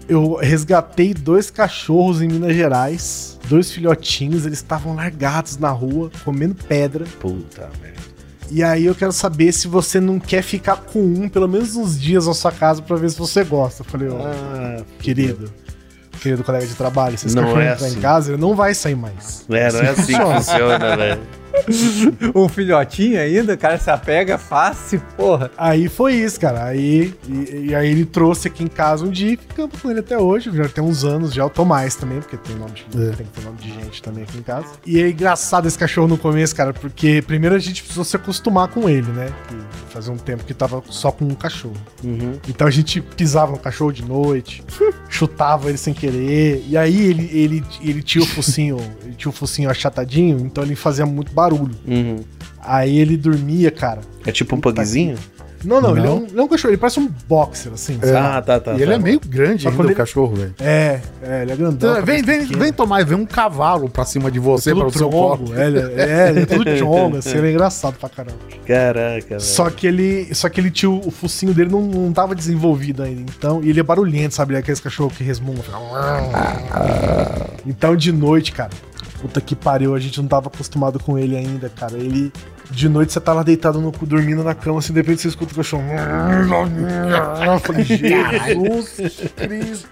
eu resgatei 2 cachorros em Minas Gerais, 2 filhotinhos, eles estavam largados na rua, comendo pedra. Puta merda. E aí eu quero saber se você não quer ficar com um, pelo menos uns dias na sua casa, pra ver se você gosta. Eu falei, querido colega de trabalho, se esse cachorro entrar em casa, ele não vai sair mais. Não é assim que funciona, velho. Um filhotinho ainda, o cara se apega fácil, porra. Aí foi isso, cara. Aí ele trouxe aqui em casa um dia e ficamos com ele até hoje. Já tem uns anos já, o Tomás também, porque tem nome de, tem que ter nome de gente também aqui em casa. E é engraçado esse cachorro no começo, cara, porque primeiro a gente precisou se acostumar com ele, né? Que fazia um tempo que tava só com um cachorro. Uhum. Então a gente pisava no cachorro de noite, chutava ele sem querer. E aí ele tinha o focinho, ele tinha o focinho achatadinho, então ele fazia muito barulho. Uhum. Aí ele dormia, cara. É tipo um pugzinho? Não. Ele é um cachorro, ele parece um boxer, assim. É. Ah, tá. E ele é meio grande ainda, o cachorro, velho. É, ele é grandão. Então, vem Tomás, vem um cavalo pra cima de você, pra o seu corpo. Ele é tudo tronco, assim, ele é engraçado pra caramba. Caraca, só que ele tinha o focinho dele, não tava desenvolvido ainda, então, e ele é barulhento, sabe? Ele é aquele cachorro que resmunga. Então, de noite, cara, puta que pariu, a gente não tava acostumado com ele ainda, cara, ele... De noite você tá lá deitado no cu, dormindo na cama, assim, de repente você escuta o cachorro. Eu falei, Jesus Cristo.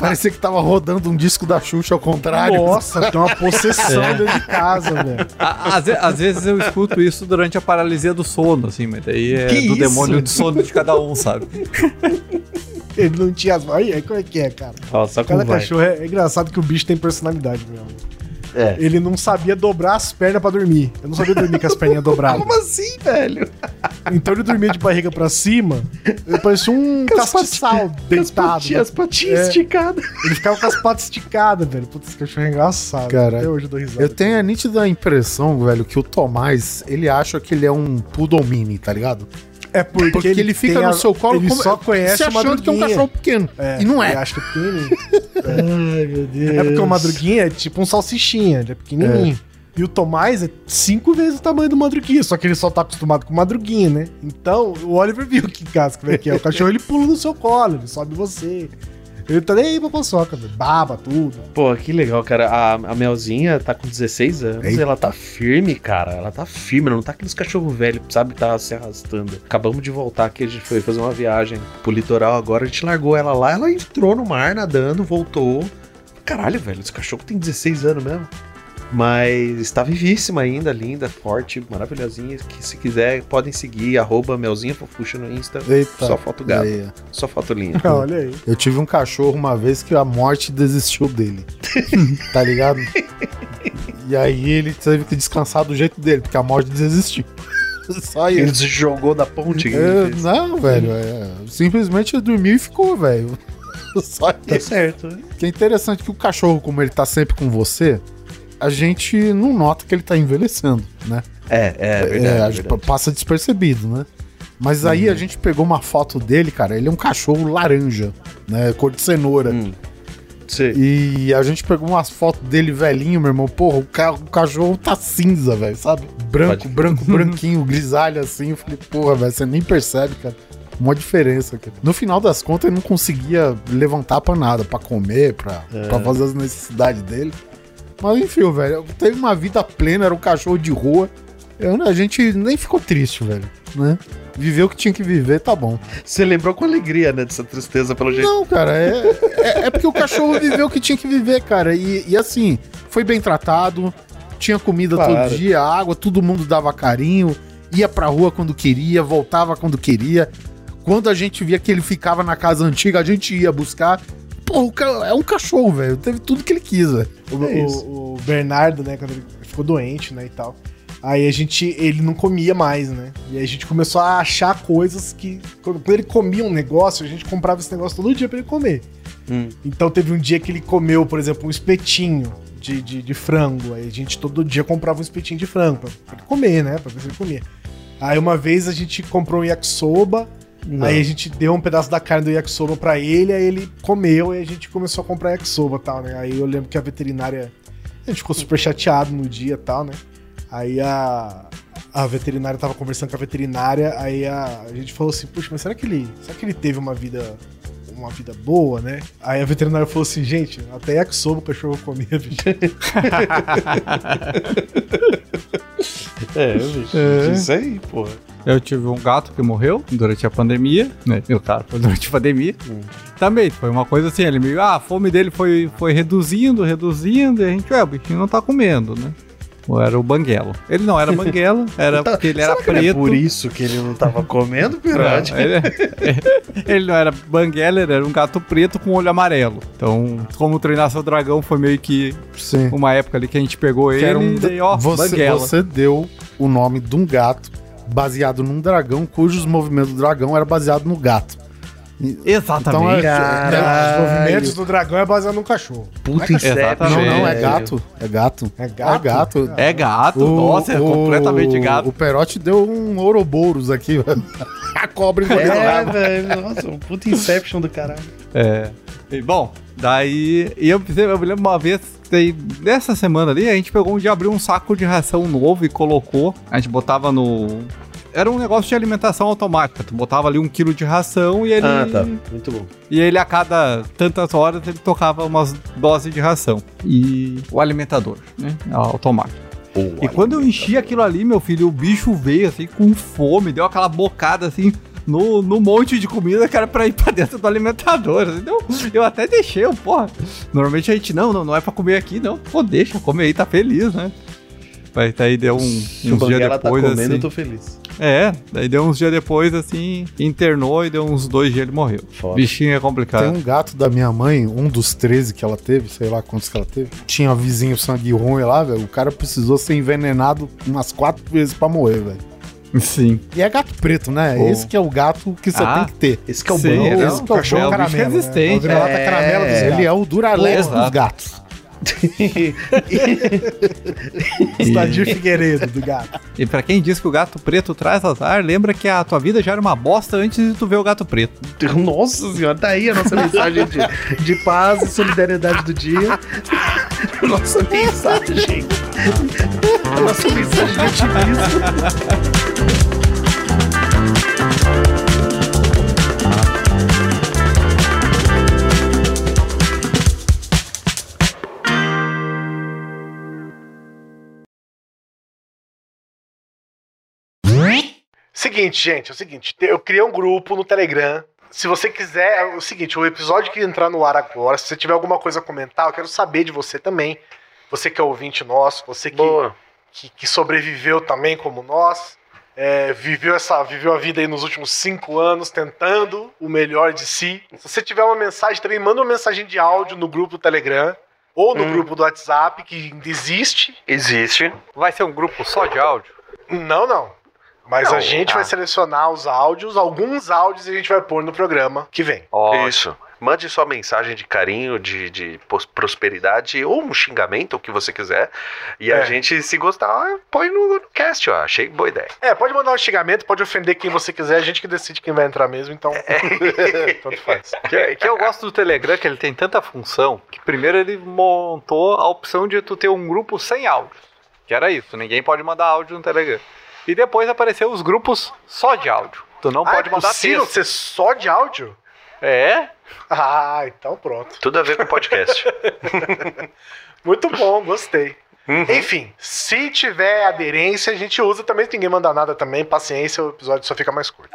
Parecia que tava rodando um disco da Xuxa ao contrário. Nossa, tem uma possessão dentro de casa, velho. Às vezes eu escuto isso durante a paralisia do sono, assim, mas daí é que do isso? Demônio do sono de cada um, sabe? Ele não tinha as mãos. Como é que é, cara? Nossa, cada cachorro é engraçado que o bicho tem personalidade mesmo. É. Ele não sabia dobrar as pernas pra dormir. Eu não sabia dormir com as perninhas dobradas. Como assim, velho? Então ele dormia de barriga pra cima. Ele parecia um castiçal deitado. As patinhas esticadas. Ele ficava com as patas esticadas, velho. Putz, esse cachorro é engraçado. Cara, até hoje eu dou risada. Eu tenho a nítida impressão, velho, que o Tomás, ele acha que ele é um poodle mini, tá ligado? É porque ele fica no seu colo, ele como, só conhece se achando que é um cachorro pequeno. E não é. Eu acho que é pequenininho. Ai, meu Deus. É porque o Madruguinha é tipo um salsichinha, ele é pequenininho. É. E o Tomás é 5 vezes o tamanho do Madruguinha, só que ele só tá acostumado com o Madruguinha, né? Então, o Oliver viu que casca como é que é. O cachorro, ele pula no seu colo, ele sobe você. Ele tá nem aí pra paçoca, baba, tudo. Pô, que legal, cara. A Melzinha tá com 16 anos. Eita. Ela tá firme, cara. Ela tá firme. Ela não tá aqueles cachorros velhos, sabe? Tá se arrastando. Acabamos de voltar aqui. A gente foi fazer uma viagem pro litoral agora. A gente largou ela lá. Ela entrou no mar nadando, voltou. Caralho, velho. Esse cachorro tem 16 anos mesmo. Mas tá vivíssima ainda, linda, forte, maravilhosinha. Que se quiser, podem seguir, @melzinhafofuxa no Insta. Eita, só foto gato, só foto linda. Olha aí. Eu tive um cachorro uma vez que a morte desistiu dele. Tá ligado? E aí ele teve que descansar do jeito dele, porque a morte desistiu. Só isso. Ele se jogou da ponte. Não, velho. Simplesmente dormiu e ficou, velho. Só isso. Tá certo. O que é interessante que o cachorro, como ele tá sempre com você... A gente não nota que ele tá envelhecendo, né? É verdade. A gente passa despercebido, né? Mas aí a gente pegou uma foto dele, cara. Ele é um cachorro laranja, né? Cor de cenoura. Sim. E a gente pegou umas fotos dele velhinho, meu irmão. Porra, o cachorro tá cinza, velho, sabe? Branco, branquinho, grisalho assim. Eu falei, porra, velho, você nem percebe, cara. Uma diferença. Cara. No final das contas, ele não conseguia levantar pra nada, pra comer, pra fazer as necessidades dele. Mas enfim, velho, teve uma vida plena, era um cachorro de rua. A gente nem ficou triste, velho, né? Viver o que tinha que viver, tá bom. Você lembrou com alegria, né, dessa tristeza, pelo jeito? Não, cara, é porque o cachorro viveu o que tinha que viver, cara. E assim, foi bem tratado, tinha comida todo dia, água, todo mundo dava carinho, ia pra rua quando queria, voltava quando queria. Quando a gente via que ele ficava na casa antiga, a gente ia buscar... Porra, é um cachorro, velho. Teve tudo que ele quis, velho. O Bernardo, né, quando ele ficou doente, né, e tal. Aí ele não comia mais, né? E aí a gente começou a achar coisas que... Quando ele comia um negócio, a gente comprava esse negócio todo dia pra ele comer. Então teve um dia que ele comeu, por exemplo, um espetinho de frango. Aí a gente todo dia comprava um espetinho de frango pra ele comer, né? Pra ver se ele comia. Aí uma vez a gente comprou um yakisoba. Não. Aí a gente deu um pedaço da carne do yakisoba pra ele, aí ele comeu e a gente começou a comprar yakisoba e tal, né? Aí eu lembro que a veterinária... A gente ficou super chateado no dia e tal, né? Aí a veterinária tava conversando com a veterinária, aí a gente falou assim, puxa, mas será que ele teve uma vida boa, né? Aí a veterinária falou assim, gente, até yakisoba o cachorro comia, bicho. Bicho, isso aí, porra. Eu tive um gato que morreu durante a pandemia, né? Meu cara foi durante a pandemia. Também, foi uma coisa assim, ele meio... a fome dele foi reduzindo, e a gente, o bichinho não tá comendo, né? Era o banguelo. Ele não era banguelo, era porque ele era preto. É por isso que ele não tava comendo, Pirotti? Ele não era banguelo, ele era um gato preto com olho amarelo. Então, Como Treinar Seu Dragão foi meio que uma época ali que a gente pegou ele e daí, banguela. Você deu o nome de um gato baseado num dragão, cujos movimentos do dragão era baseado no gato. Exatamente. Então, os movimentos do dragão é baseado num cachorro. Puta inseto. Não, é gato. É gato. É gato. Nossa, é completamente gato. O Perotti deu um Ouroboros aqui, velho. A cobra engoliu. Nossa, um puta Inception do caralho. É. E, bom, daí eu me lembro uma vez, daí, nessa semana ali, a gente pegou um dia, abriu um saco de ração novo e colocou. A gente botava no... Era um negócio de alimentação automática. Tu botava ali 1 quilo de ração e ele... Ah, tá. Muito bom. E ele, a cada tantas horas, ele tocava umas doses de ração. E o alimentador, né? Automático. E quando eu enchi aquilo ali, meu filho, o bicho veio, assim, com fome. Deu aquela bocada, assim... No monte de comida que era pra ir pra dentro do alimentador. Então, eu até deixei, porra. Normalmente a gente, não é pra comer aqui, não. Pô, deixa, come aí, tá feliz, né? Mas daí deu uns dias depois, tá comendo, assim... Eu tô feliz. É, daí deu uns dias depois, assim, internou e deu uns 2 dias ele morreu. Foda. Bichinho é complicado. Tem um gato da minha mãe, um dos 13 que ela teve, sei lá quantos que ela teve. Tinha vizinho sangue ruim lá, velho. O cara precisou ser envenenado umas 4 vezes pra morrer, velho. Sim. E é gato preto, né? Oh. Esse que é o gato que você tem que ter. Esse que é o bom. Esse que é o cachorro caramelo. Resistente. Né? É o caramelo dos gatos. Ele é o Duralex dos gatos. Estadio Figueiredo do gato. E pra quem diz que o gato preto traz azar, lembra que a tua vida já era uma bosta antes de tu ver o gato preto. Nossa senhora, tá aí a nossa mensagem de paz e solidariedade do dia. Nossa mensagem. Nossa mensagem de otimismo. Seguinte, gente, eu criei um grupo no Telegram. Se você quiser, é o seguinte, o episódio que entrar no ar agora, se você tiver alguma coisa a comentar, eu quero saber de você também. Você que é ouvinte nosso, você que sobreviveu também como nós, viveu a vida aí nos últimos 5 anos tentando o melhor de si. Se você tiver uma mensagem também, manda uma mensagem de áudio no grupo do Telegram. Ou no grupo do WhatsApp, que ainda existe. Existe. Vai ser um grupo só de áudio? Não. Mas a gente vai selecionar os áudios, alguns áudios, e a gente vai pôr no programa que vem. Ótimo. Isso. Mande sua mensagem de carinho, de prosperidade, ou um xingamento, o que você quiser. E a gente, se gostar, põe no cast, ó. Achei boa ideia. Pode mandar um xingamento, pode ofender quem você quiser. A gente que decide quem vai entrar mesmo, então... Tanto faz. Que eu gosto do Telegram, que ele tem tanta função, que primeiro ele montou a opção de tu ter um grupo sem áudio. Que era isso, ninguém pode mandar áudio no Telegram. E depois apareceu os grupos só de áudio. Tu não pode mandar texto. Não ser só de áudio? É? Ah, então pronto. Tudo a ver com podcast. Muito bom, gostei. Uhum. Enfim, se tiver aderência, a gente usa também. Se ninguém mandar nada também, paciência, o episódio só fica mais curto.